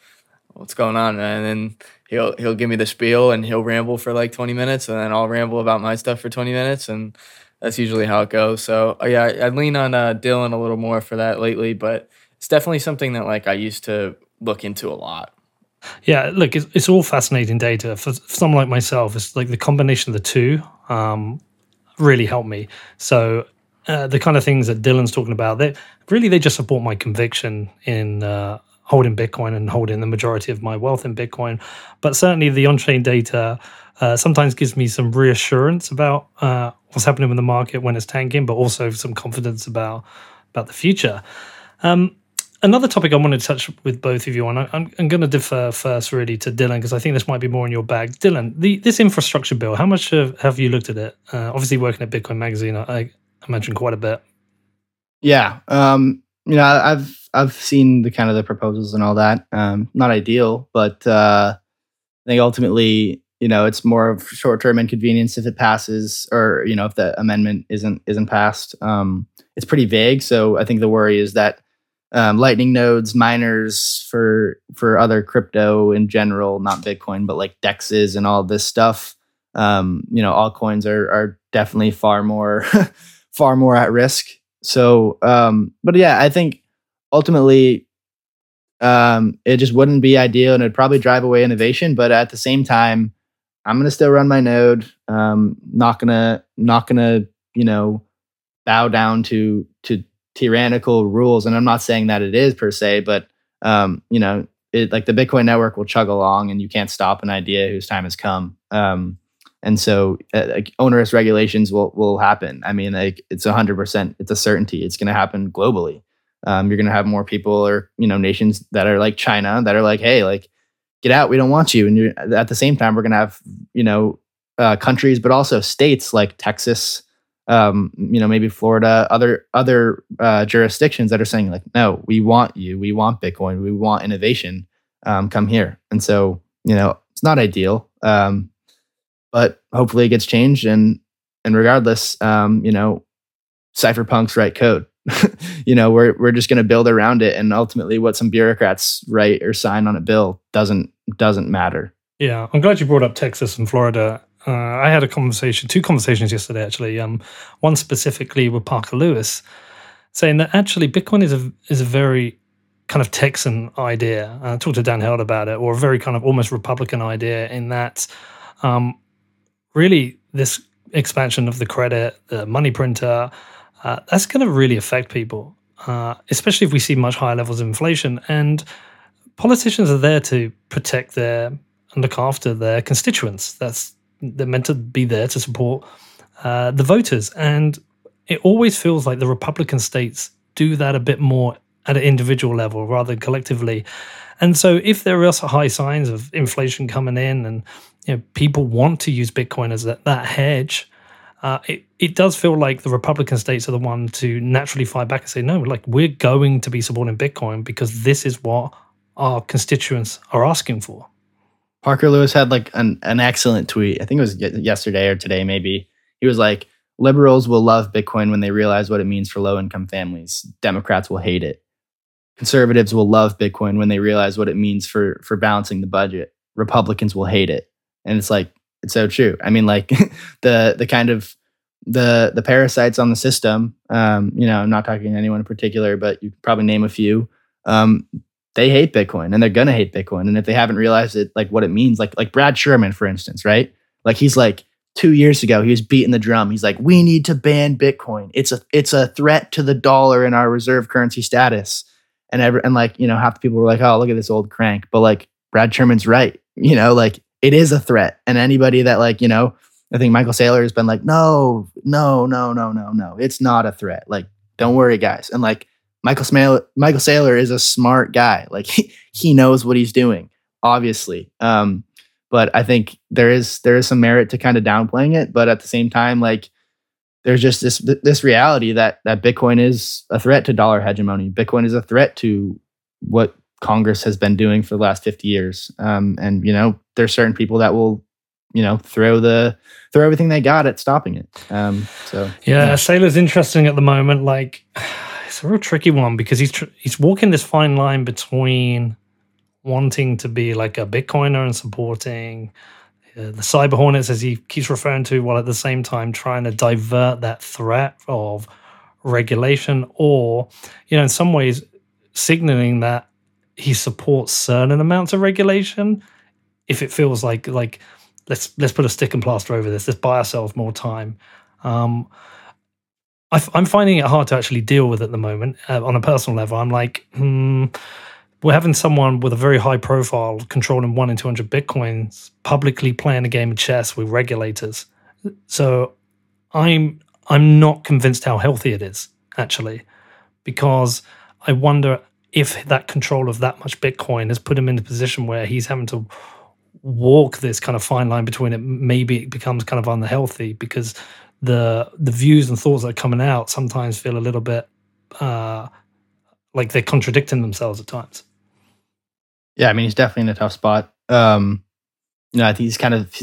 what's going on, man? And then he'll give me the spiel and he'll ramble for like 20 minutes and then I'll ramble about my stuff for 20 minutes. And that's usually how it goes. So yeah, I lean on Dylan a little more for that lately, but it's definitely something that like I used to look into a lot. Yeah, look, it's all fascinating data. For someone like myself, it's like the combination of the two really helped me. So the kind of things that Dylan's talking about, they just support my conviction in holding Bitcoin and holding the majority of my wealth in Bitcoin. But certainly the on-chain data sometimes gives me some reassurance about what's happening in the market when it's tanking, but also some confidence about the future. Another topic I wanted to touch with both of you on, I'm going to defer first really to Dylan, because I think this might be more in your bag. Dylan, this infrastructure bill, how much have you looked at it? Obviously working at Bitcoin Magazine, I imagine quite a bit. Yeah. I've seen the kind of the proposals and all that. Not ideal, but I think ultimately, it's more of short-term inconvenience if it passes, or, if the amendment isn't passed. It's pretty vague. So I think the worry is that Lightning nodes, miners for other crypto in general, not Bitcoin, but like DEXs and all this stuff, altcoins are definitely far more at risk. So, but yeah, I think ultimately, it just wouldn't be ideal, and it'd probably drive away innovation. But at the same time, I'm going to still run my node. Not gonna, bow down to tyrannical rules. And I'm not saying that it is per se, but, the Bitcoin network will chug along, and you can't stop an idea whose time has come. And so onerous regulations will happen. I mean, it's 100%, it's a certainty. It's going to happen globally. You're going to have more people or, nations that are like China that are like, hey, like, get out, we don't want you. And at the same time, we're going to have, countries, but also states like Texas, maybe Florida, other jurisdictions that are saying like, no, we want you, we want Bitcoin, we want innovation, come here. And so, it's not ideal, but hopefully it gets changed. And regardless, cypherpunks write code. We're just going to build around it, and ultimately what some bureaucrats write or sign on a bill doesn't matter. Yeah, I'm glad you brought up Texas and Florida. I had two conversations yesterday, actually. One specifically with Parker Lewis, saying that actually Bitcoin is a very kind of Texan idea. I talked to Dan Held about it, or a very kind of almost Republican idea, in that really this expansion of the credit, the money printer, that's going to really affect people, especially if we see much higher levels of inflation. And politicians are there to protect and look after their constituents. They're meant to be there to support the voters. And it always feels like the Republican states do that a bit more at an individual level rather than collectively. And so if there are high signs of inflation coming in, and people want to use Bitcoin as that hedge, it does feel like the Republican states are the one to naturally fight back and say, no, like, we're going to be supporting Bitcoin because this is what our constituents are asking for. Parker Lewis had like an excellent tweet. I think it was yesterday or today, maybe. He was like, liberals will love Bitcoin when they realize what it means for low-income families. Democrats will hate it. Conservatives will love Bitcoin when they realize what it means for balancing the budget. Republicans will hate it. And it's like, it's so true. I mean, like the kind of the parasites on the system, I'm not talking to anyone in particular, but you could probably name a few. They hate Bitcoin, and they're going to hate Bitcoin. And if they haven't realized it, like what it means, like Brad Sherman, for instance, right? Like he's like 2 years ago, he was beating the drum. He's like, we need to ban Bitcoin. It's a threat to the dollar and our reserve currency status. And half the people were like, oh, look at this old crank. But like Brad Sherman's right. It is a threat. And anybody that I think Michael Saylor has been like, no, it's not a threat. Like, don't worry guys. And like, Michael Saylor is a smart guy. Like he knows what he's doing, obviously. But I think there is some merit to kind of downplaying it. But at the same time, like there's just this reality that Bitcoin is a threat to dollar hegemony. Bitcoin is a threat to what Congress has been doing for the last 50 years. And there's certain people that will throw everything they got at stopping it. Saylor's interesting at the moment. Like. It's a real tricky one because he's walking this fine line between wanting to be like a Bitcoiner and supporting the cyber hornets, as he keeps referring to, while at the same time trying to divert that threat of regulation, or, in some ways signaling that he supports certain amounts of regulation if it feels like let's put a stick and plaster over this, let's buy ourselves more time. I'm finding it hard to actually deal with at the moment on a personal level. I'm like, we're having someone with a very high profile controlling 1 in 200 Bitcoins publicly playing a game of chess with regulators. So I'm not convinced how healthy it is, actually, because I wonder if that control of that much Bitcoin has put him in a position where he's having to walk this kind of fine line between it. Maybe it becomes kind of unhealthy because the views and thoughts that are coming out sometimes feel a little bit like they're contradicting themselves at times. Yeah, I mean, he's definitely in a tough spot. I think he's kind of,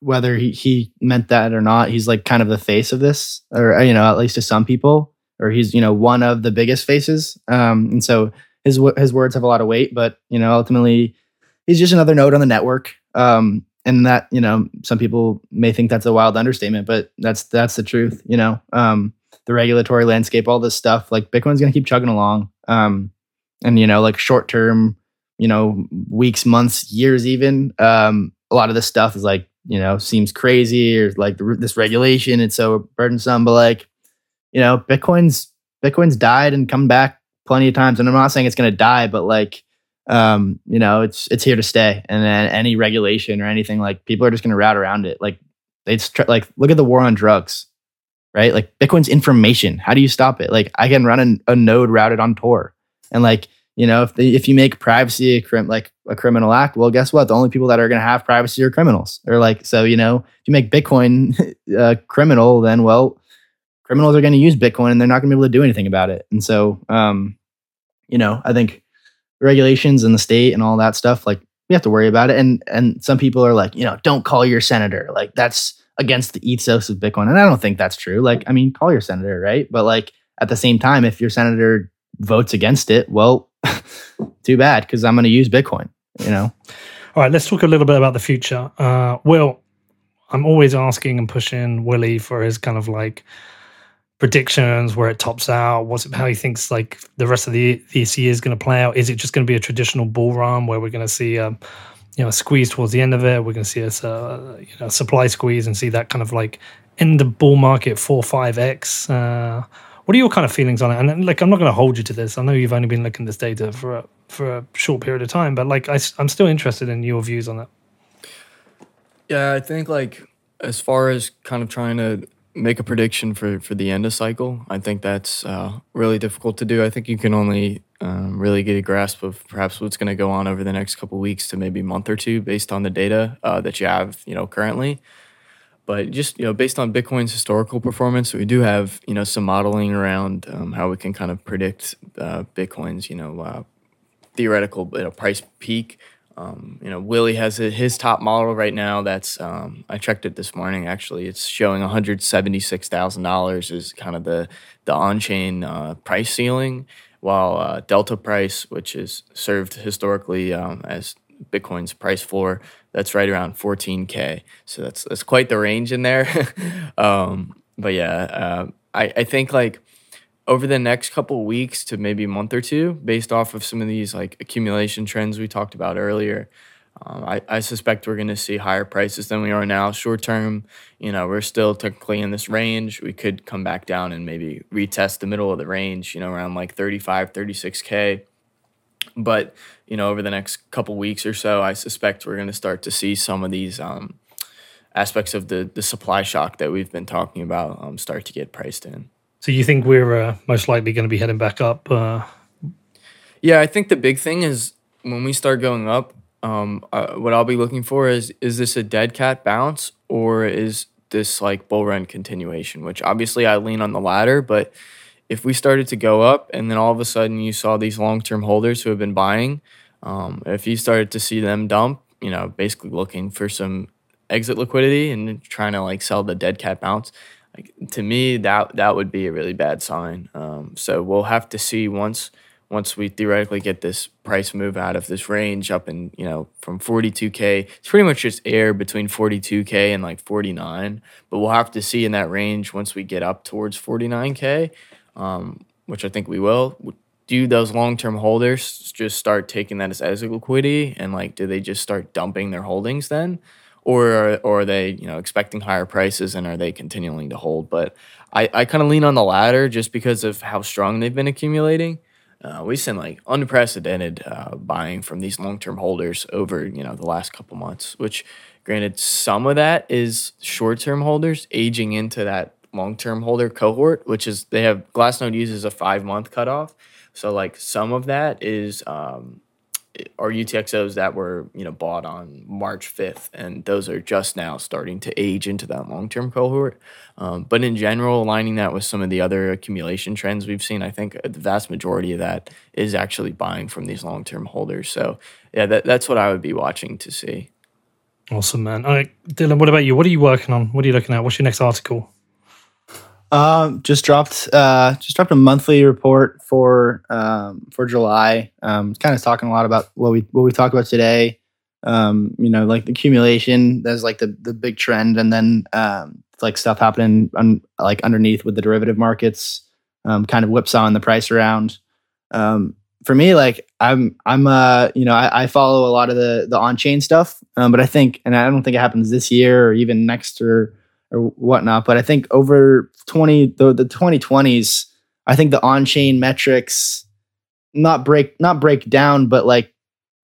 whether he meant that or not, he's like kind of the face of this, or, at least to some people, or he's, one of the biggest faces. And so his words have a lot of weight, but, ultimately he's just another node on the network. And that, some people may think that's a wild understatement, but that's the truth, the regulatory landscape, all this stuff, like Bitcoin's going to keep chugging along. And short term, weeks, months, years, even, a lot of this stuff is like, seems crazy or like this regulation. It's so burdensome, but like, Bitcoin's died and come back plenty of times. And I'm not saying it's going to die, but like, it's here to stay. And then any regulation or anything, like people are just going to route around it. Like look at the war on drugs, right? Like Bitcoin's information. How do you stop it? Like I can run a node routed on Tor, and like, if you make privacy a criminal act, well, guess what? The only people that are going to have privacy are criminals. Or like, so, if you make Bitcoin criminal, then, well, criminals are going to use Bitcoin and they're not going to be able to do anything about it. And so, I think regulations in the state and all that stuff, like we have to worry about it. And some people are like, don't call your senator. Like that's against the ethos of Bitcoin. And I don't think that's true. Like, I mean, call your senator, right? But like at the same time, if your senator votes against it, well, too bad, because I'm going to use Bitcoin, All right, let's talk a little bit about the future. Will, I'm always asking and pushing Willie for his kind of like predictions, where it tops out, how he thinks like the rest of this year is going to play out. Is it just going to be a traditional bull run where we're going to see a squeeze towards the end of it? We're going to see a supply squeeze and see that kind of like end of bull market 4-5x. What are your kind of feelings on it? And like, I'm not going to hold you to this. I know you've only been looking at this data for a short period of time, but like, I'm still interested in your views on it. Yeah, I think like as far as kind of trying to make a prediction for the end of cycle, I think that's really difficult to do. I think you can only really get a grasp of perhaps what's going to go on over the next couple of weeks to maybe month or two based on the data that you have, currently. But just, based on Bitcoin's historical performance, we do have, some modeling around how we can kind of predict Bitcoin's, theoretical price peak. Willie has his top model right now. That's, I checked it this morning, actually. It's showing $176,000 is kind of the on-chain price ceiling, while Delta price, which is served historically as Bitcoin's price floor, that's right around 14K. So that's quite the range in there. But yeah, I think like over the next couple of weeks to maybe a month or two, based off of some of these like accumulation trends we talked about earlier, I suspect we're going to see higher prices than we are now. Short term, we're still technically in this range. We could come back down and maybe retest the middle of the range, around like 35, 36K. But, over the next couple weeks or so, I suspect we're going to start to see some of these aspects of the supply shock that we've been talking about start to get priced in. So you think we're most likely going to be heading back up? Yeah, I think the big thing is when we start going up, what I'll be looking for is this a dead cat bounce, or is this like bull run continuation, which obviously I lean on the latter, but if we started to go up and then all of a sudden you saw these long-term holders who have been buying, if you started to see them dump, basically looking for some exit liquidity and trying to like sell the dead cat bounce, like, to me, that would be a really bad sign. So we'll have to see once we theoretically get this price move out of this range up in, from 42K, it's pretty much just air between 42K and like 49, but we'll have to see in that range once we get up towards 49K. Which I think we will. Do those long-term holders just start taking that as exit liquidity, and like, do they just start dumping their holdings then, or are they expecting higher prices and are they continuing to hold? But I kind of lean on the latter just because of how strong they've been accumulating, We've seen like unprecedented buying from these long-term holders over, the last couple months, which granted some of that is short-term holders aging into that long-term holder cohort, which is they have Glassnode uses a 5-month cutoff. So like some of that is are UTXOs that were, bought on March 5th, and those are just now starting to age into that long-term cohort. But in general, aligning that with some of the other accumulation trends we've seen, I think the vast majority of that is actually buying from these long-term holders. So yeah, that's what I would be watching to see. Awesome, man. All right, Dylan, what about you? What are you working on? What are you looking at? What's your next article? Just dropped a monthly report for July. Kind of talking a lot about what we talked about today. Like the accumulation, that's like the big trend, and then it's like stuff happening like underneath with the derivative markets, kind of whipsawing the price around. For me, like I follow a lot of the on-chain stuff, but I think, and I don't think it happens this year or even next or whatnot, but I think over the 2020s, I think the on-chain metrics not break down, but like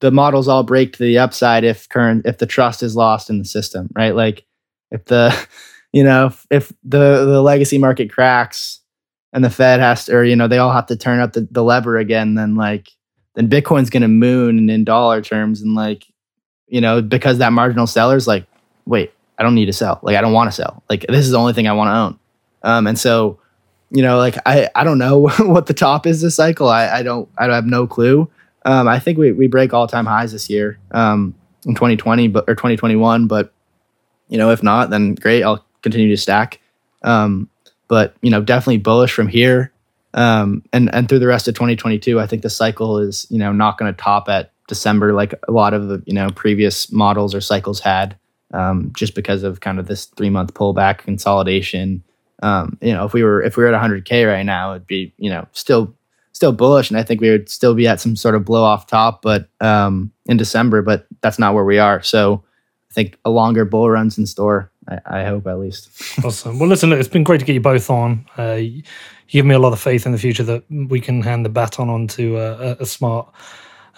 the models all break to the upside if the trust is lost in the system, right? Like if the legacy market cracks and the Fed has to, or they all have to turn up the lever again, then Bitcoin's gonna moon in dollar terms, and because that marginal seller's like, wait, I don't need to sell. Like, I don't want to sell. Like, this is the only thing I want to own. And so, I don't know what the top is this cycle. I have no clue. I think we break all-time highs this year, in 2020, but, or 2021, but, if not, then great. I'll continue to stack. But definitely bullish from here. And through the rest of 2022, I think the cycle is, not going to top at December, like a lot of the, previous models or cycles had. Just because of kind of this 3-month pullback consolidation, if we were at 100K right now, it'd be still bullish, and I think we would still be at some sort of blow off top, but in December. But that's not where we are. So I think a longer bull run's in store. I hope, at least. Awesome. Well, listen, it's been great to get you both on. You give me a lot of faith in the future that we can hand the baton on to a smart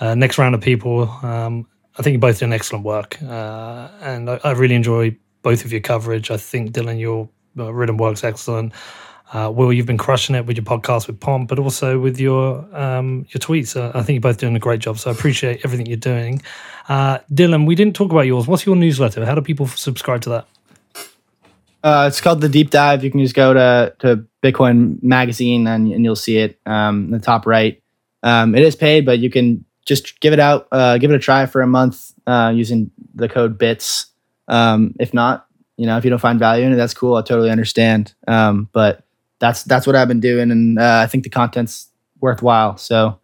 next round of people. I think you both did excellent work, and I really enjoy both of your coverage. I think, Dylan, your written work's excellent. Will, you've been crushing it with your podcast with Pomp, but also with your tweets. I think you're both doing a great job, so I appreciate everything you're doing. Dylan, we didn't talk about yours. What's your newsletter? How do people subscribe to that? It's called The Deep Dive. You can just go to Bitcoin Magazine, and you'll see it in the top right. It is paid, but you can just give it a try for a month using the code BITS. If not, if you don't find value in it, that's cool. I totally understand. But that's what I've been doing, and I think the content's worthwhile. So,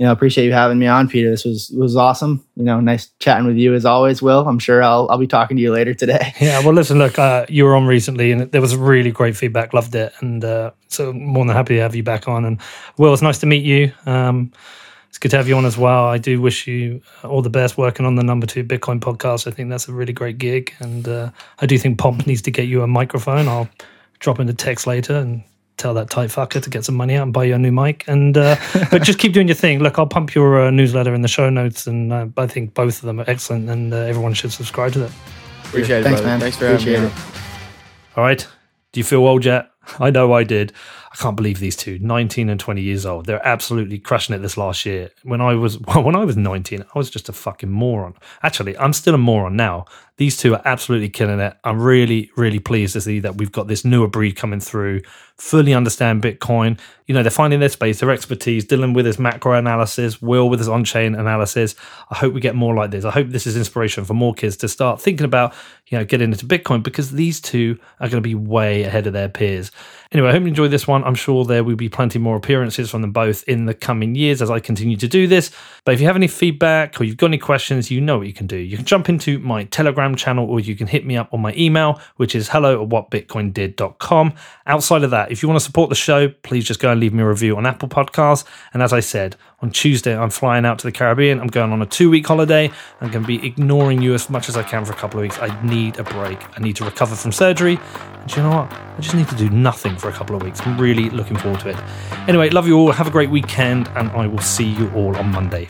appreciate you having me on, Peter. This was awesome. Nice chatting with you as always, Will. I'm sure I'll be talking to you later today. Yeah. Well, listen, look, you were on recently, and there was really great feedback. Loved it, and so more than happy to have you back on. And Will, it's nice to meet you. It's good to have you on as well. I do wish you all the best working on the number 2 Bitcoin podcast. I think that's a really great gig. And I do think Pomp needs to get you a microphone. I'll drop in a text later and tell that tight fucker to get some money out and buy you a new mic. And but just keep doing your thing. Look, I'll pump your newsletter in the show notes. And I think both of them are excellent. And everyone should subscribe to that. Appreciate it, thanks, brother. Man. Thanks for having me. All right. Do you feel old yet? I know I did. I can't believe these two, 19 and 20 years old. They're absolutely crushing it this last year. When I was 19, I was just a fucking moron. Actually, I'm still a moron now. These two are absolutely killing it. I'm really, really pleased to see that we've got this newer breed coming through, fully understand Bitcoin. They're finding their space, their expertise, Dylan with his macro analysis, Will with his on-chain analysis. I hope we get more like this. I hope this is inspiration for more kids to start thinking about, getting into Bitcoin, because these two are going to be way ahead of their peers. Anyway, I hope you enjoyed this one. I'm sure there will be plenty more appearances from them both in the coming years as I continue to do this. But if you have any feedback or you've got any questions, you know what you can do. You can jump into my Telegram channel, or you can hit me up on my email, which is hello@whatbitcoindid.com. Outside of that, if you want to support the show, please just go and leave me a review on Apple Podcasts. And as I said, on Tuesday, I'm flying out to the Caribbean. I'm going on a 2-week holiday. I'm going to be ignoring you as much as I can for a couple of weeks. I need a break. I need to recover from surgery. Do you know what? I just need to do nothing for a couple of weeks. I'm really looking forward to it. Anyway, love you all. Have a great weekend, and I will see you all on Monday.